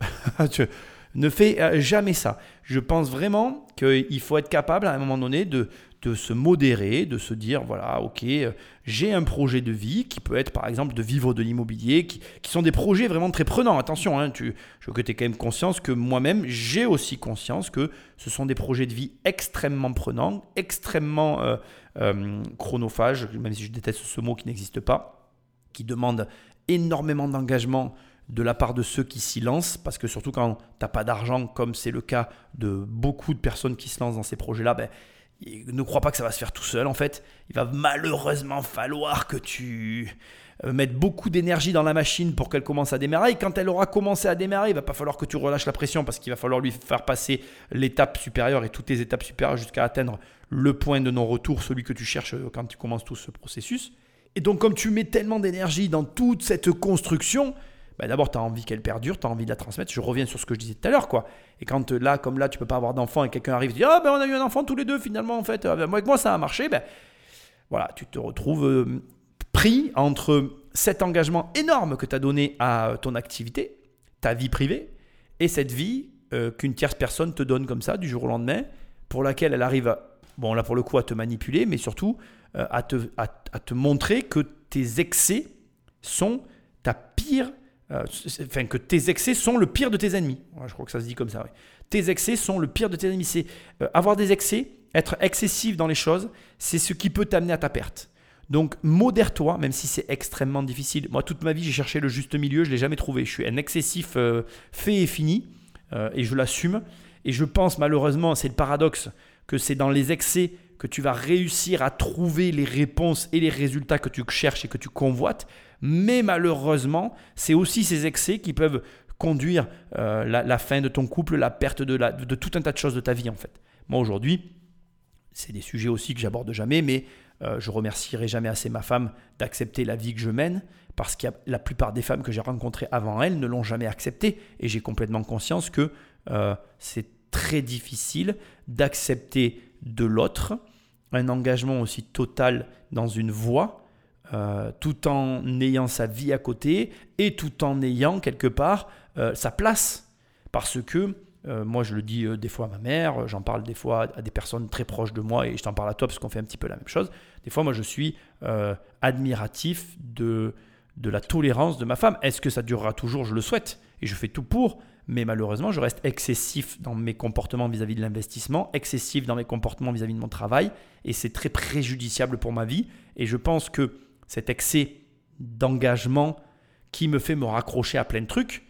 Ne fais jamais ça. Je pense vraiment qu'il faut être capable à un moment donné de, de se modérer, de se dire voilà, ok, j'ai un projet de vie qui peut être par exemple de vivre de l'immobilier, qui, qui sont des projets vraiment très prenants. Attention, hein, tu, je veux que tu aies quand même conscience que moi-même, j'ai aussi conscience que ce sont des projets de vie extrêmement prenants, extrêmement euh, euh, chronophages, même si je déteste ce mot qui n'existe pas, qui demandent énormément d'engagement de la part de ceux qui s'y lancent, parce que surtout quand tu n'as pas d'argent, comme c'est le cas de beaucoup de personnes qui se lancent dans ces projets-là, ben, ne crois pas que ça va se faire tout seul en fait. Il va malheureusement falloir que tu mettes beaucoup d'énergie dans la machine pour qu'elle commence à démarrer. Et quand elle aura commencé à démarrer, il va pas falloir que tu relâches la pression parce qu'il va falloir lui faire passer l'étape supérieure et toutes les étapes supérieures jusqu'à atteindre le point de non-retour, celui que tu cherches quand tu commences tout ce processus. Et donc comme tu mets tellement d'énergie dans toute cette construction, ben d'abord, tu as envie qu'elle perdure, tu as envie de la transmettre. Je reviens sur ce que je disais tout à l'heure, quoi. Et quand là, comme là, tu ne peux pas avoir d'enfant et quelqu'un arrive et dit « Ah, ben on a eu un enfant tous les deux, finalement, en fait. Avec moi, ça a marché. » Ben voilà, tu te retrouves euh, pris entre cet engagement énorme que tu as donné à ton activité, ta vie privée, et cette vie euh, qu'une tierce personne te donne comme ça, du jour au lendemain, pour laquelle elle arrive, à, bon là, pour le coup, à te manipuler, mais surtout euh, à, te, à, à te montrer que tes excès sont ta pire... Euh, enfin, que tes excès sont le pire de tes ennemis. Je crois que ça se dit comme ça. Oui. Tes excès sont le pire de tes ennemis. C'est euh, avoir des excès, être excessif dans les choses, c'est ce qui peut t'amener à ta perte. Donc, modère-toi, même si c'est extrêmement difficile. Moi, toute ma vie, j'ai cherché le juste milieu, je ne l'ai jamais trouvé. Je suis un excessif euh, fait et fini euh, et je l'assume. Et je pense, malheureusement, c'est le paradoxe, que c'est dans les excès que tu vas réussir à trouver les réponses et les résultats que tu cherches et que tu convoites. Mais malheureusement, c'est aussi ces excès qui peuvent conduire euh, la, la fin de ton couple, la perte de, la, de, de tout un tas de choses de ta vie en fait. Moi aujourd'hui, c'est des sujets aussi que j'aborde jamais, mais euh, je remercierai jamais assez ma femme d'accepter la vie que je mène parce que la plupart des femmes que j'ai rencontrées avant elle ne l'ont jamais acceptée et j'ai complètement conscience que euh, c'est très difficile d'accepter de l'autre un engagement aussi total dans une voie Euh, tout en ayant sa vie à côté et tout en ayant quelque part euh, sa place. Parce que, euh, moi je le dis euh, des fois à ma mère, j'en parle des fois à des personnes très proches de moi et je t'en parle à toi parce qu'on fait un petit peu la même chose. Des fois moi je suis euh, admiratif de, de la tolérance de ma femme. Est-ce que ça durera toujours? Je le souhaite et je fais tout pour. Mais malheureusement, je reste excessif dans mes comportements vis-à-vis de l'investissement, excessif dans mes comportements vis-à-vis de mon travail et c'est très préjudiciable pour ma vie. Et je pense que cet excès d'engagement qui me fait me raccrocher à plein de trucs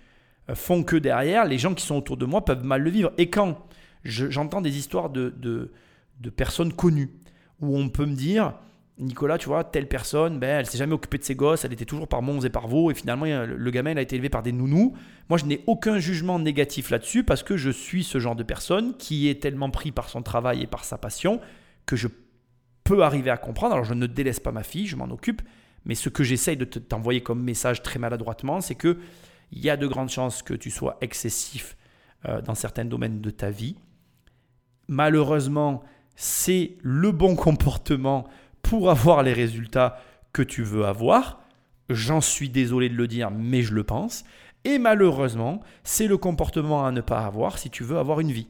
font que derrière, les gens qui sont autour de moi peuvent mal le vivre. Et quand je, j'entends des histoires de, de, de personnes connues où on peut me dire « Nicolas, tu vois, telle personne, ben, elle ne s'est jamais occupée de ses gosses, elle était toujours par Mons et par Vaux et finalement, le gamin il a été élevé par des nounous. » Moi, je n'ai aucun jugement négatif là-dessus parce que je suis ce genre de personne qui est tellement pris par son travail et par sa passion que je peux arriver à comprendre. Alors, je ne délaisse pas ma fille, je m'en occupe. Mais ce que j'essaye de t'envoyer comme message très maladroitement, c'est qu'il y a de grandes chances que tu sois excessif dans certains domaines de ta vie. Malheureusement, c'est le bon comportement pour avoir les résultats que tu veux avoir. J'en suis désolé de le dire, mais je le pense. Et malheureusement, c'est le comportement à ne pas avoir si tu veux avoir une vie.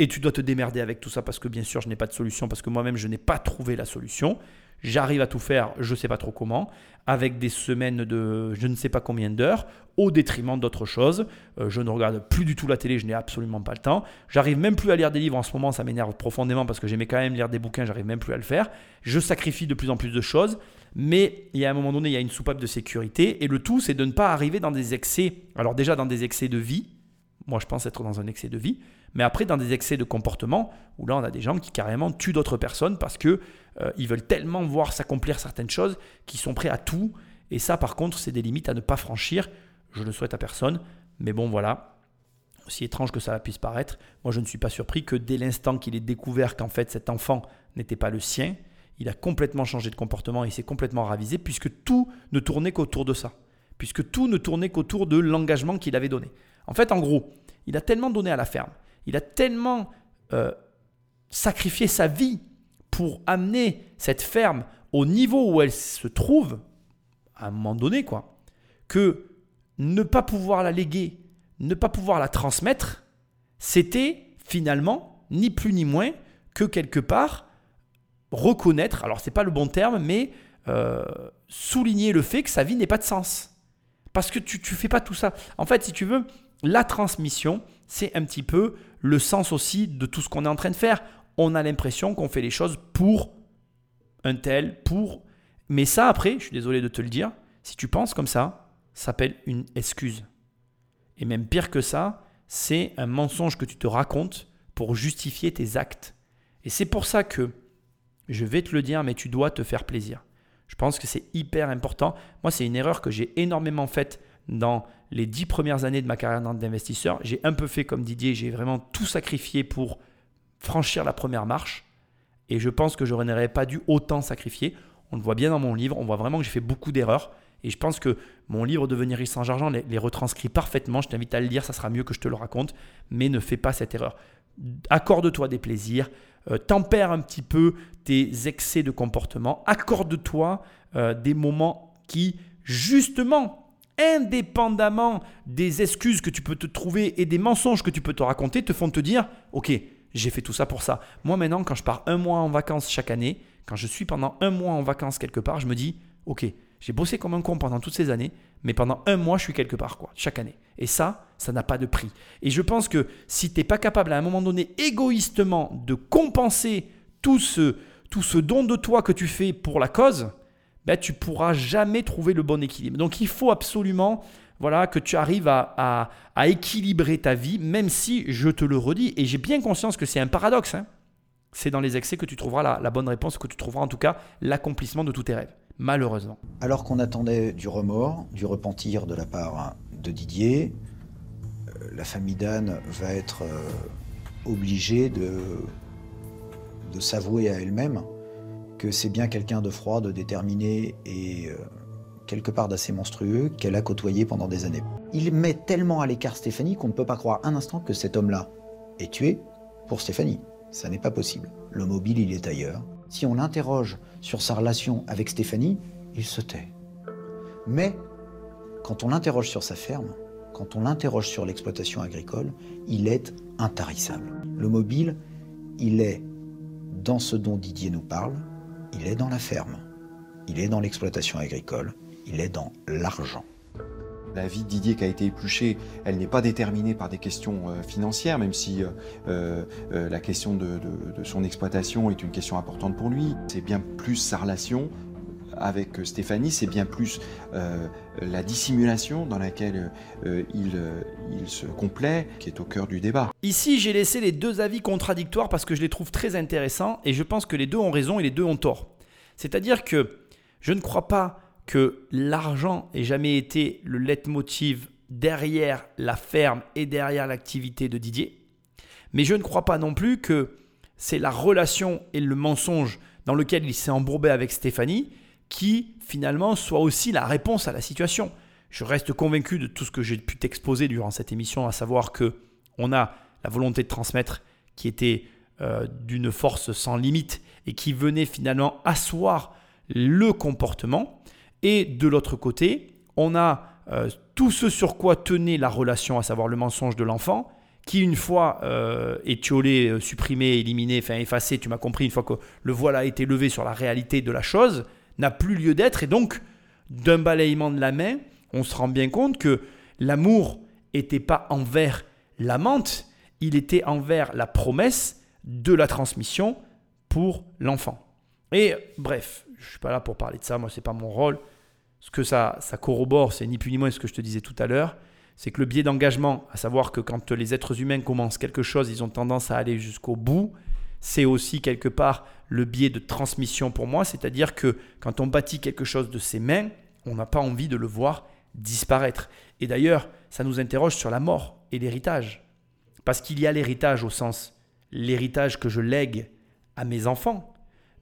Et tu dois te démerder avec tout ça parce que bien sûr, je n'ai pas de solution, parce que moi-même, je n'ai pas trouvé la solution. J'arrive à tout faire, je ne sais pas trop comment, avec des semaines de je ne sais pas combien d'heures, au détriment d'autres choses. Euh, je ne regarde plus du tout la télé, je n'ai absolument pas le temps. J'arrive même plus à lire des livres en ce moment, ça m'énerve profondément parce que j'aimais quand même lire des bouquins, j'arrive même plus à le faire. Je sacrifie de plus en plus de choses, mais il y a un moment donné, il y a une soupape de sécurité et le tout, c'est de ne pas arriver dans des excès. Alors déjà, dans des excès de vie, moi je pense être dans un excès de vie, mais après dans des excès de comportement où là on a des gens qui carrément tuent d'autres personnes parce que euh, ils veulent tellement voir s'accomplir certaines choses qu'ils sont prêts à tout. Et ça par contre c'est des limites à ne pas franchir. Je ne le souhaite à personne, mais bon voilà. Aussi étrange que ça puisse paraître, moi je ne suis pas surpris que dès l'instant qu'il ait découvert qu'en fait cet enfant n'était pas le sien, il a complètement changé de comportement et il s'est complètement ravisé puisque tout ne tournait qu'autour de ça, puisque tout ne tournait qu'autour de l'engagement qu'il avait donné. En fait, en gros, il a tellement donné à la ferme, il a tellement euh, sacrifié sa vie pour amener cette ferme au niveau où elle se trouve, à un moment donné, quoi, que ne pas pouvoir la léguer, ne pas pouvoir la transmettre, c'était finalement ni plus ni moins que quelque part reconnaître, alors ce n'est pas le bon terme, mais euh, souligner le fait que sa vie n'ait pas de sens. Parce que tu ne fais pas tout ça. En fait, si tu veux, la transmission, c'est un petit peu le sens aussi de tout ce qu'on est en train de faire. On a l'impression qu'on fait les choses pour un tel, pour… Mais ça, après, je suis désolé de te le dire, si tu penses comme ça, ça s'appelle une excuse. Et même pire que ça, c'est un mensonge que tu te racontes pour justifier tes actes. Et c'est pour ça que, je vais te le dire, mais tu dois te faire plaisir. Je pense que c'est hyper important. Moi, c'est une erreur que j'ai énormément faite dans les dix premières années de ma carrière d'investisseur. J'ai un peu fait comme Didier, j'ai vraiment tout sacrifié pour franchir la première marche et je pense que je n'aurais pas dû autant sacrifier. On le voit bien dans mon livre, on voit vraiment que j'ai fait beaucoup d'erreurs et je pense que mon livre Devenir riche sans argent les, les retranscrit parfaitement. Je t'invite à le lire, ça sera mieux que je te le raconte, mais ne fais pas cette erreur. Accorde-toi des plaisirs, euh, tempère un petit peu tes excès de comportement, accorde-toi euh, des moments qui, justement, indépendamment des excuses que tu peux te trouver et des mensonges que tu peux te raconter, te font te dire « Ok, j'ai fait tout ça pour ça. » Moi maintenant, quand je pars un mois en vacances chaque année, quand je suis pendant un mois en vacances quelque part, je me dis « Ok, j'ai bossé comme un con pendant toutes ces années, mais pendant un mois, je suis quelque part, quoi, chaque année. » Et ça, ça n'a pas de prix. Et je pense que si tu n'es pas capable à un moment donné, égoïstement, de compenser tout ce, tout ce don de toi que tu fais pour la cause, ben, tu ne pourras jamais trouver le bon équilibre. Donc, il faut absolument voilà, que tu arrives à, à, à équilibrer ta vie, même si, je te le redis, et j'ai bien conscience que c'est un paradoxe, hein, c'est dans les excès que tu trouveras la, la bonne réponse, que tu trouveras en tout cas l'accomplissement de tous tes rêves. Malheureusement. Alors qu'on attendait du remords, du repentir de la part de Didier, la famille d'Anne va être obligée de, de s'avouer à elle-même que c'est bien quelqu'un de froid, de déterminé et quelque part d'assez monstrueux qu'elle a côtoyé pendant des années. Il met tellement à l'écart Stéphanie qu'on ne peut pas croire un instant que cet homme-là est tué pour Stéphanie. Ça n'est pas possible. Le mobile, il est ailleurs. Si on l'interroge sur sa relation avec Stéphanie, il se tait. Mais quand on l'interroge sur sa ferme, quand on l'interroge sur l'exploitation agricole, il est intarissable. Le mobile, il est dans ce dont Didier nous parle, il est dans la ferme, il est dans l'exploitation agricole, il est dans l'argent. La vie de Didier qui a été épluchée, elle n'est pas déterminée par des questions euh, financières, même si euh, euh, la question de, de, de son exploitation est une question importante pour lui. C'est bien plus sa relation avec Stéphanie, c'est bien plus euh, la dissimulation dans laquelle euh, il, euh, il se complaît qui est au cœur du débat. Ici, j'ai laissé les deux avis contradictoires parce que je les trouve très intéressants et je pense que les deux ont raison et les deux ont tort. C'est-à-dire que je ne crois pas que l'argent ait jamais été le leitmotiv derrière la ferme et derrière l'activité de Didier. Mais je ne crois pas non plus que c'est la relation et le mensonge dans lequel il s'est embourbé avec Stéphanie qui finalement soit aussi la réponse à la situation. Je reste convaincu de tout ce que j'ai pu t'exposer durant cette émission, à savoir qu'on a la volonté de transmettre qui était euh, d'une force sans limite et qui venait finalement asseoir le comportement. Et de l'autre côté, on a euh, tout ce sur quoi tenait la relation, à savoir le mensonge de l'enfant, qui une fois euh, étiolé, euh, supprimé, éliminé, enfin effacé, tu m'as compris, une fois que le voile a été levé sur la réalité de la chose, n'a plus lieu d'être. Et donc, d'un balayement de la main, on se rend bien compte que l'amour n'était pas envers l'amante, il était envers la promesse de la transmission pour l'enfant. Et bref, je ne suis pas là pour parler de ça, moi ce n'est pas mon rôle. Ce que ça, ça corrobore, c'est ni plus ni moins ce que je te disais tout à l'heure, c'est que le biais d'engagement, à savoir que quand les êtres humains commencent quelque chose, ils ont tendance à aller jusqu'au bout, c'est aussi quelque part le biais de transmission pour moi, c'est-à-dire que quand on bâtit quelque chose de ses mains, on n'a pas envie de le voir disparaître. Et d'ailleurs, ça nous interroge sur la mort et l'héritage. Parce qu'il y a l'héritage au sens, l'héritage que je lègue à mes enfants,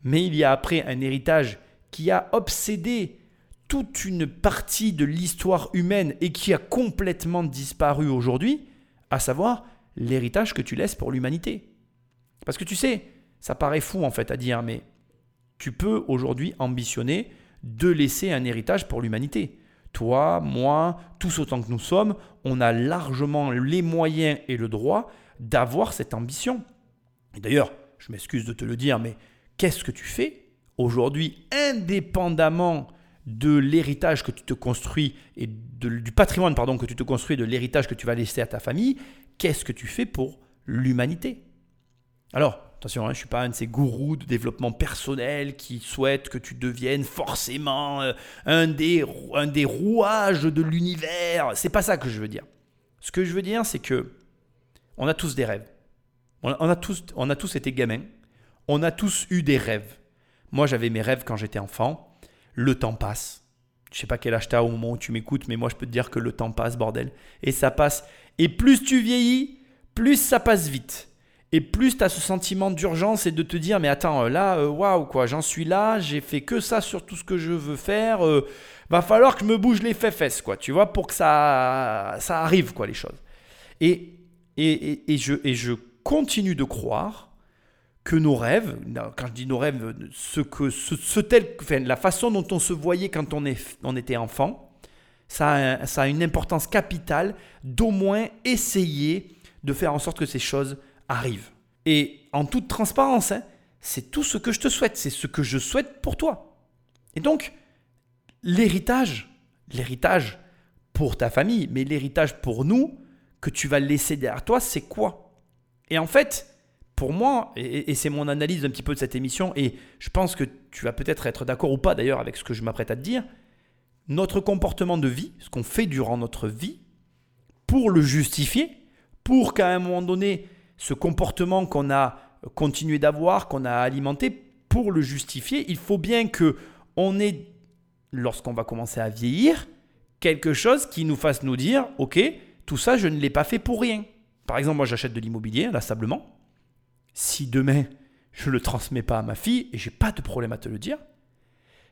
mais il y a après un héritage qui a obsédé toute une partie de l'histoire humaine et qui a complètement disparu aujourd'hui, à savoir l'héritage que tu laisses pour l'humanité. Parce que tu sais, ça paraît fou en fait à dire, mais tu peux aujourd'hui ambitionner de laisser un héritage pour l'humanité. Toi, moi, tous autant que nous sommes, on a largement les moyens et le droit d'avoir cette ambition. Et d'ailleurs, je m'excuse de te le dire, mais qu'est-ce que tu fais aujourd'hui, indépendamment de l'héritage que tu te construis et de, du patrimoine pardon, que tu te construis, de l'héritage que tu vas laisser à ta famille, qu'est-ce que tu fais pour l'humanité? Alors, attention, hein, je ne suis pas un de ces gourous de développement personnel qui souhaite que tu deviennes forcément un des, un des rouages de l'univers. Ce n'est pas ça que je veux dire. Ce que je veux dire, c'est qu'on a tous des rêves. On a, on a tous, on a tous été gamins. On a tous eu des rêves. Moi, j'avais mes rêves quand j'étais enfant. Le temps passe. Je ne sais pas quel âge tu as au moment où tu m'écoutes, mais moi, je peux te dire que le temps passe, bordel. Et ça passe. Et plus tu vieillis, plus ça passe vite. Et plus tu as ce sentiment d'urgence et de te dire « Mais attends, là, waouh, quoi, j'en suis là, j'ai fait que ça sur tout ce que je veux faire. Euh, va falloir que je me bouge les fesses, quoi, tu vois, pour que ça, ça arrive, quoi, les choses. » Et, et, et, et, je, et je continue de croire que nos rêves, quand je dis nos rêves, ce que, ce, ce tel, enfin, la façon dont on se voyait quand on, est, on était enfant, ça a, ça a une importance capitale d'au moins essayer de faire en sorte que ces choses arrivent. Et en toute transparence, hein, c'est tout ce que je te souhaite, c'est ce que je souhaite pour toi. Et donc, l'héritage, l'héritage pour ta famille, mais l'héritage pour nous que tu vas laisser derrière toi, c'est quoi? Et en fait, pour moi, et c'est mon analyse un petit peu de cette émission, et je pense que tu vas peut-être être d'accord ou pas d'ailleurs avec ce que je m'apprête à te dire, notre comportement de vie, ce qu'on fait durant notre vie, pour le justifier, pour qu'à un moment donné, ce comportement qu'on a continué d'avoir, qu'on a alimenté, pour le justifier, il faut bien qu'on ait, lorsqu'on va commencer à vieillir, quelque chose qui nous fasse nous dire « Ok, tout ça, je ne l'ai pas fait pour rien. » Par exemple, moi, j'achète de l'immobilier, inlassablement. Si demain, je ne le transmets pas à ma fille, et je n'ai pas de problème à te le dire,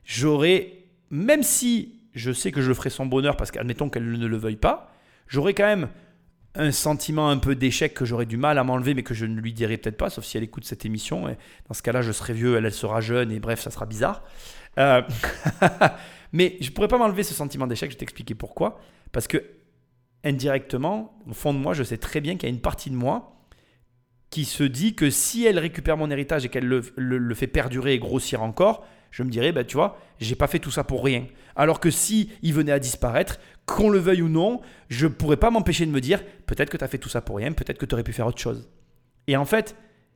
j'aurai, même si je sais que je ferai son bonheur parce qu'admettons qu'elle ne le veuille pas, j'aurai quand même un sentiment un peu d'échec que j'aurai du mal à m'enlever mais que je ne lui dirai peut-être pas, sauf si elle écoute cette émission. Et dans ce cas-là, je serai vieux, elle, elle sera jeune et bref, ça sera bizarre. Euh... mais je ne pourrai pas m'enlever ce sentiment d'échec, je vais t'expliquer pourquoi. Parce que indirectement, au fond de moi, je sais très bien qu'il y a une partie de moi qui se dit que si elle récupère mon héritage et qu'elle le, le, le fait perdurer et grossir encore, je me dirais, bah, tu vois, j'ai pas fait tout ça pour rien. Alors que si il venait à disparaître, qu'on le veuille ou non, je pourrais pas m'empêcher de me dire, peut-être que tu as fait tout ça pour rien, peut-être que tu aurais pu faire autre chose. Et en fait,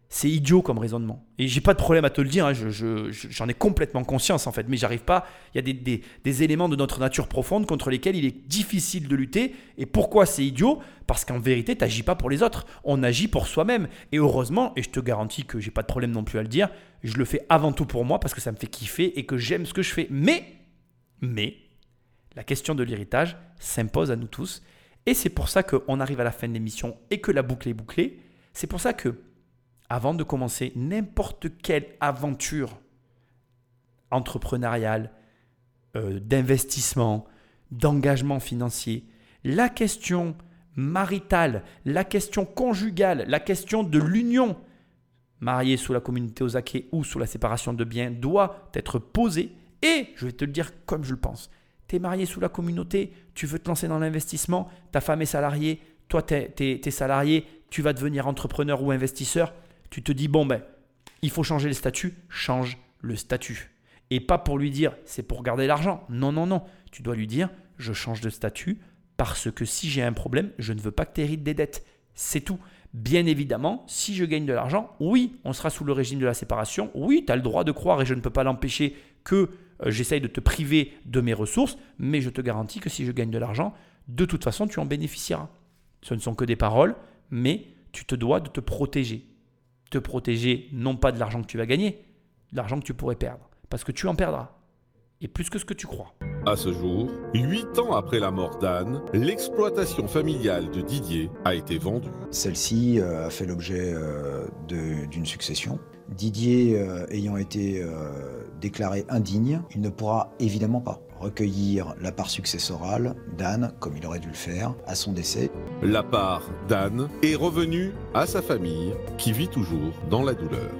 C'est idiot comme raisonnement. Et j'ai pas de problème à te le dire, hein, je, je, j'en ai complètement conscience en fait, mais j'arrive pas. Il y a des, des, des éléments de notre nature profonde contre lesquels il est difficile de lutter. Et pourquoi c'est idiot ? Parce qu'en vérité, t'agis pas pour les autres, on agit pour soi-même. Et heureusement, et je te garantis que j'ai pas de problème non plus à le dire, je le fais avant tout pour moi parce que ça me fait kiffer et que j'aime ce que je fais. Mais, mais, la question de l'héritage s'impose à nous tous. Et c'est pour ça qu'on arrive à la fin de l'émission et que la boucle est bouclée. C'est pour ça que, avant de commencer n'importe quelle aventure entrepreneuriale, euh, d'investissement, d'engagement financier, la question maritale, la question conjugale, la question de l'union, mariée sous la communauté Osakay ou sous la séparation de biens, doit être posée. Et je vais te le dire comme je le pense. Tu es marié sous la communauté, tu veux te lancer dans l'investissement, ta femme est salariée, toi t'es, t'es, t'es salarié, tu vas devenir entrepreneur ou investisseur, tu te dis bon ben, il faut changer le statut, change le statut. Et pas pour lui dire c'est pour garder l'argent, non, non, non. Tu dois lui dire je change de statut parce que si j'ai un problème, je ne veux pas que tu hérites des dettes, c'est tout. Bien évidemment, si je gagne de l'argent, oui, on sera sous le régime de la séparation. Oui, tu as le droit de croire et je ne peux pas l'empêcher que j'essaye de te priver de mes ressources. Mais je te garantis que si je gagne de l'argent, de toute façon, tu en bénéficieras. Ce ne sont que des paroles, mais tu te dois de te protéger. Te protéger non pas de l'argent que tu vas gagner, de l'argent que tu pourrais perdre. Parce que tu en perdras. Et plus que ce que tu crois. À ce jour, huit ans après la mort d'Anne, l'exploitation familiale de Didier a été vendue. Celle-ci a fait l'objet de, d'une succession. Didier euh, ayant été euh, déclaré indigne, il ne pourra évidemment pas recueillir la part successorale d'Anne, comme il aurait dû le faire, à son décès. La part d'Anne est revenue à sa famille, qui vit toujours dans la douleur.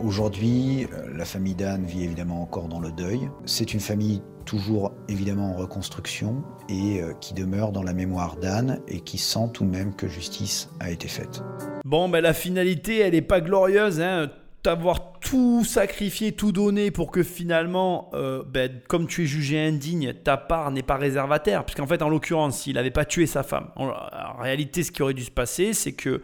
Aujourd'hui, la famille d'Anne vit évidemment encore dans le deuil. C'est une famille toujours évidemment en reconstruction et qui demeure dans la mémoire d'Anne et qui sent tout de même que justice a été faite. Bon, ben la finalité, elle n'est pas glorieuse, hein. T'avoir tout sacrifié, tout donné pour que finalement, euh, ben, comme tu es jugé indigne, ta part n'est pas réservataire. Puisqu'en fait, en l'occurrence, il n'avait pas tué sa femme. En, en réalité, ce qui aurait dû se passer, c'est que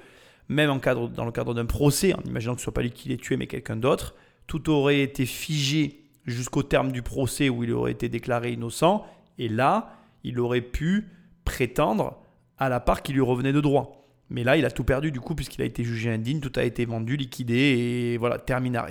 même en cadre, dans le cadre d'un procès, en imaginant que ce soit pas lui qui l'ait tué, mais quelqu'un d'autre, tout aurait été figé jusqu'au terme du procès où il aurait été déclaré innocent. Et là, il aurait pu prétendre à la part qui lui revenait de droit. Mais là, il a tout perdu du coup puisqu'il a été jugé indigne, tout a été vendu, liquidé et voilà, terminares.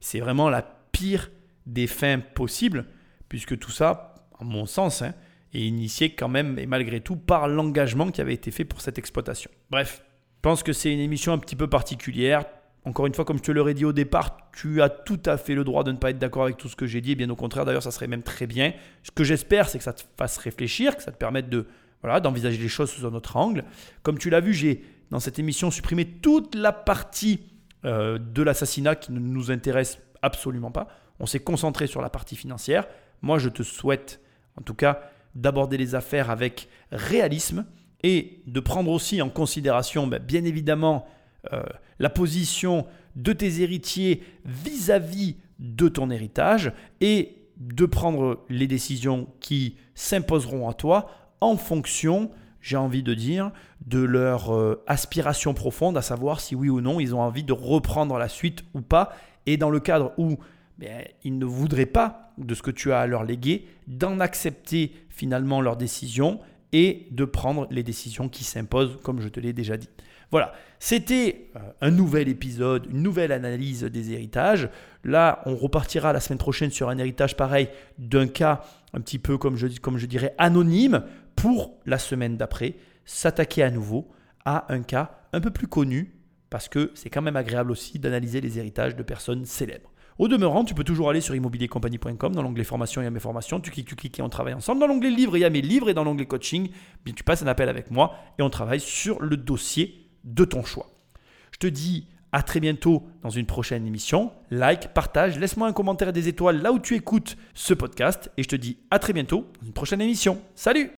C'est vraiment la pire des fins possibles puisque tout ça, à mon sens, hein, est initié quand même et malgré tout par l'engagement qui avait été fait pour cette exploitation. Bref, je pense que c'est une émission un petit peu particulière. Encore une fois, comme je te l'aurais dit au départ, tu as tout à fait le droit de ne pas être d'accord avec tout ce que j'ai dit. Et bien au contraire, d'ailleurs, ça serait même très bien. Ce que j'espère, c'est que ça te fasse réfléchir, que ça te permette de... Voilà, d'envisager les choses sous un autre angle. Comme tu l'as vu, j'ai, dans cette émission, supprimé toute la partie euh, de l'assassinat qui ne nous intéresse absolument pas. On s'est concentré sur la partie financière. Moi, je te souhaite, en tout cas, d'aborder les affaires avec réalisme et de prendre aussi en considération, ben, bien évidemment, euh, la position de tes héritiers vis-à-vis de ton héritage et de prendre les décisions qui s'imposeront à toi en fonction, j'ai envie de dire, de leur euh, aspiration profonde, à savoir si oui ou non ils ont envie de reprendre la suite ou pas. Et dans le cadre où ben, ils ne voudraient pas de ce que tu as à leur léguer, d'en accepter finalement leurs décisions et de prendre les décisions qui s'imposent, comme je te l'ai déjà dit. Voilà, c'était euh, un nouvel épisode, une nouvelle analyse des héritages. Là, on repartira la semaine prochaine sur un héritage pareil, d'un cas un petit peu, comme je, comme je dirais, anonyme, pour la semaine d'après, s'attaquer à nouveau à un cas un peu plus connu parce que c'est quand même agréable aussi d'analyser les héritages de personnes célèbres. Au demeurant, tu peux toujours aller sur immobilier compagnie point com. Dans l'onglet formation, il y a mes formations. Tu cliques, tu cliques et on travaille ensemble. Dans l'onglet livres, il y a mes livres et dans l'onglet coaching, bien, tu passes un appel avec moi et on travaille sur le dossier de ton choix. Je te dis à très bientôt dans une prochaine émission. Like, partage, laisse-moi un commentaire et des étoiles là où tu écoutes ce podcast et je te dis à très bientôt dans une prochaine émission. Salut!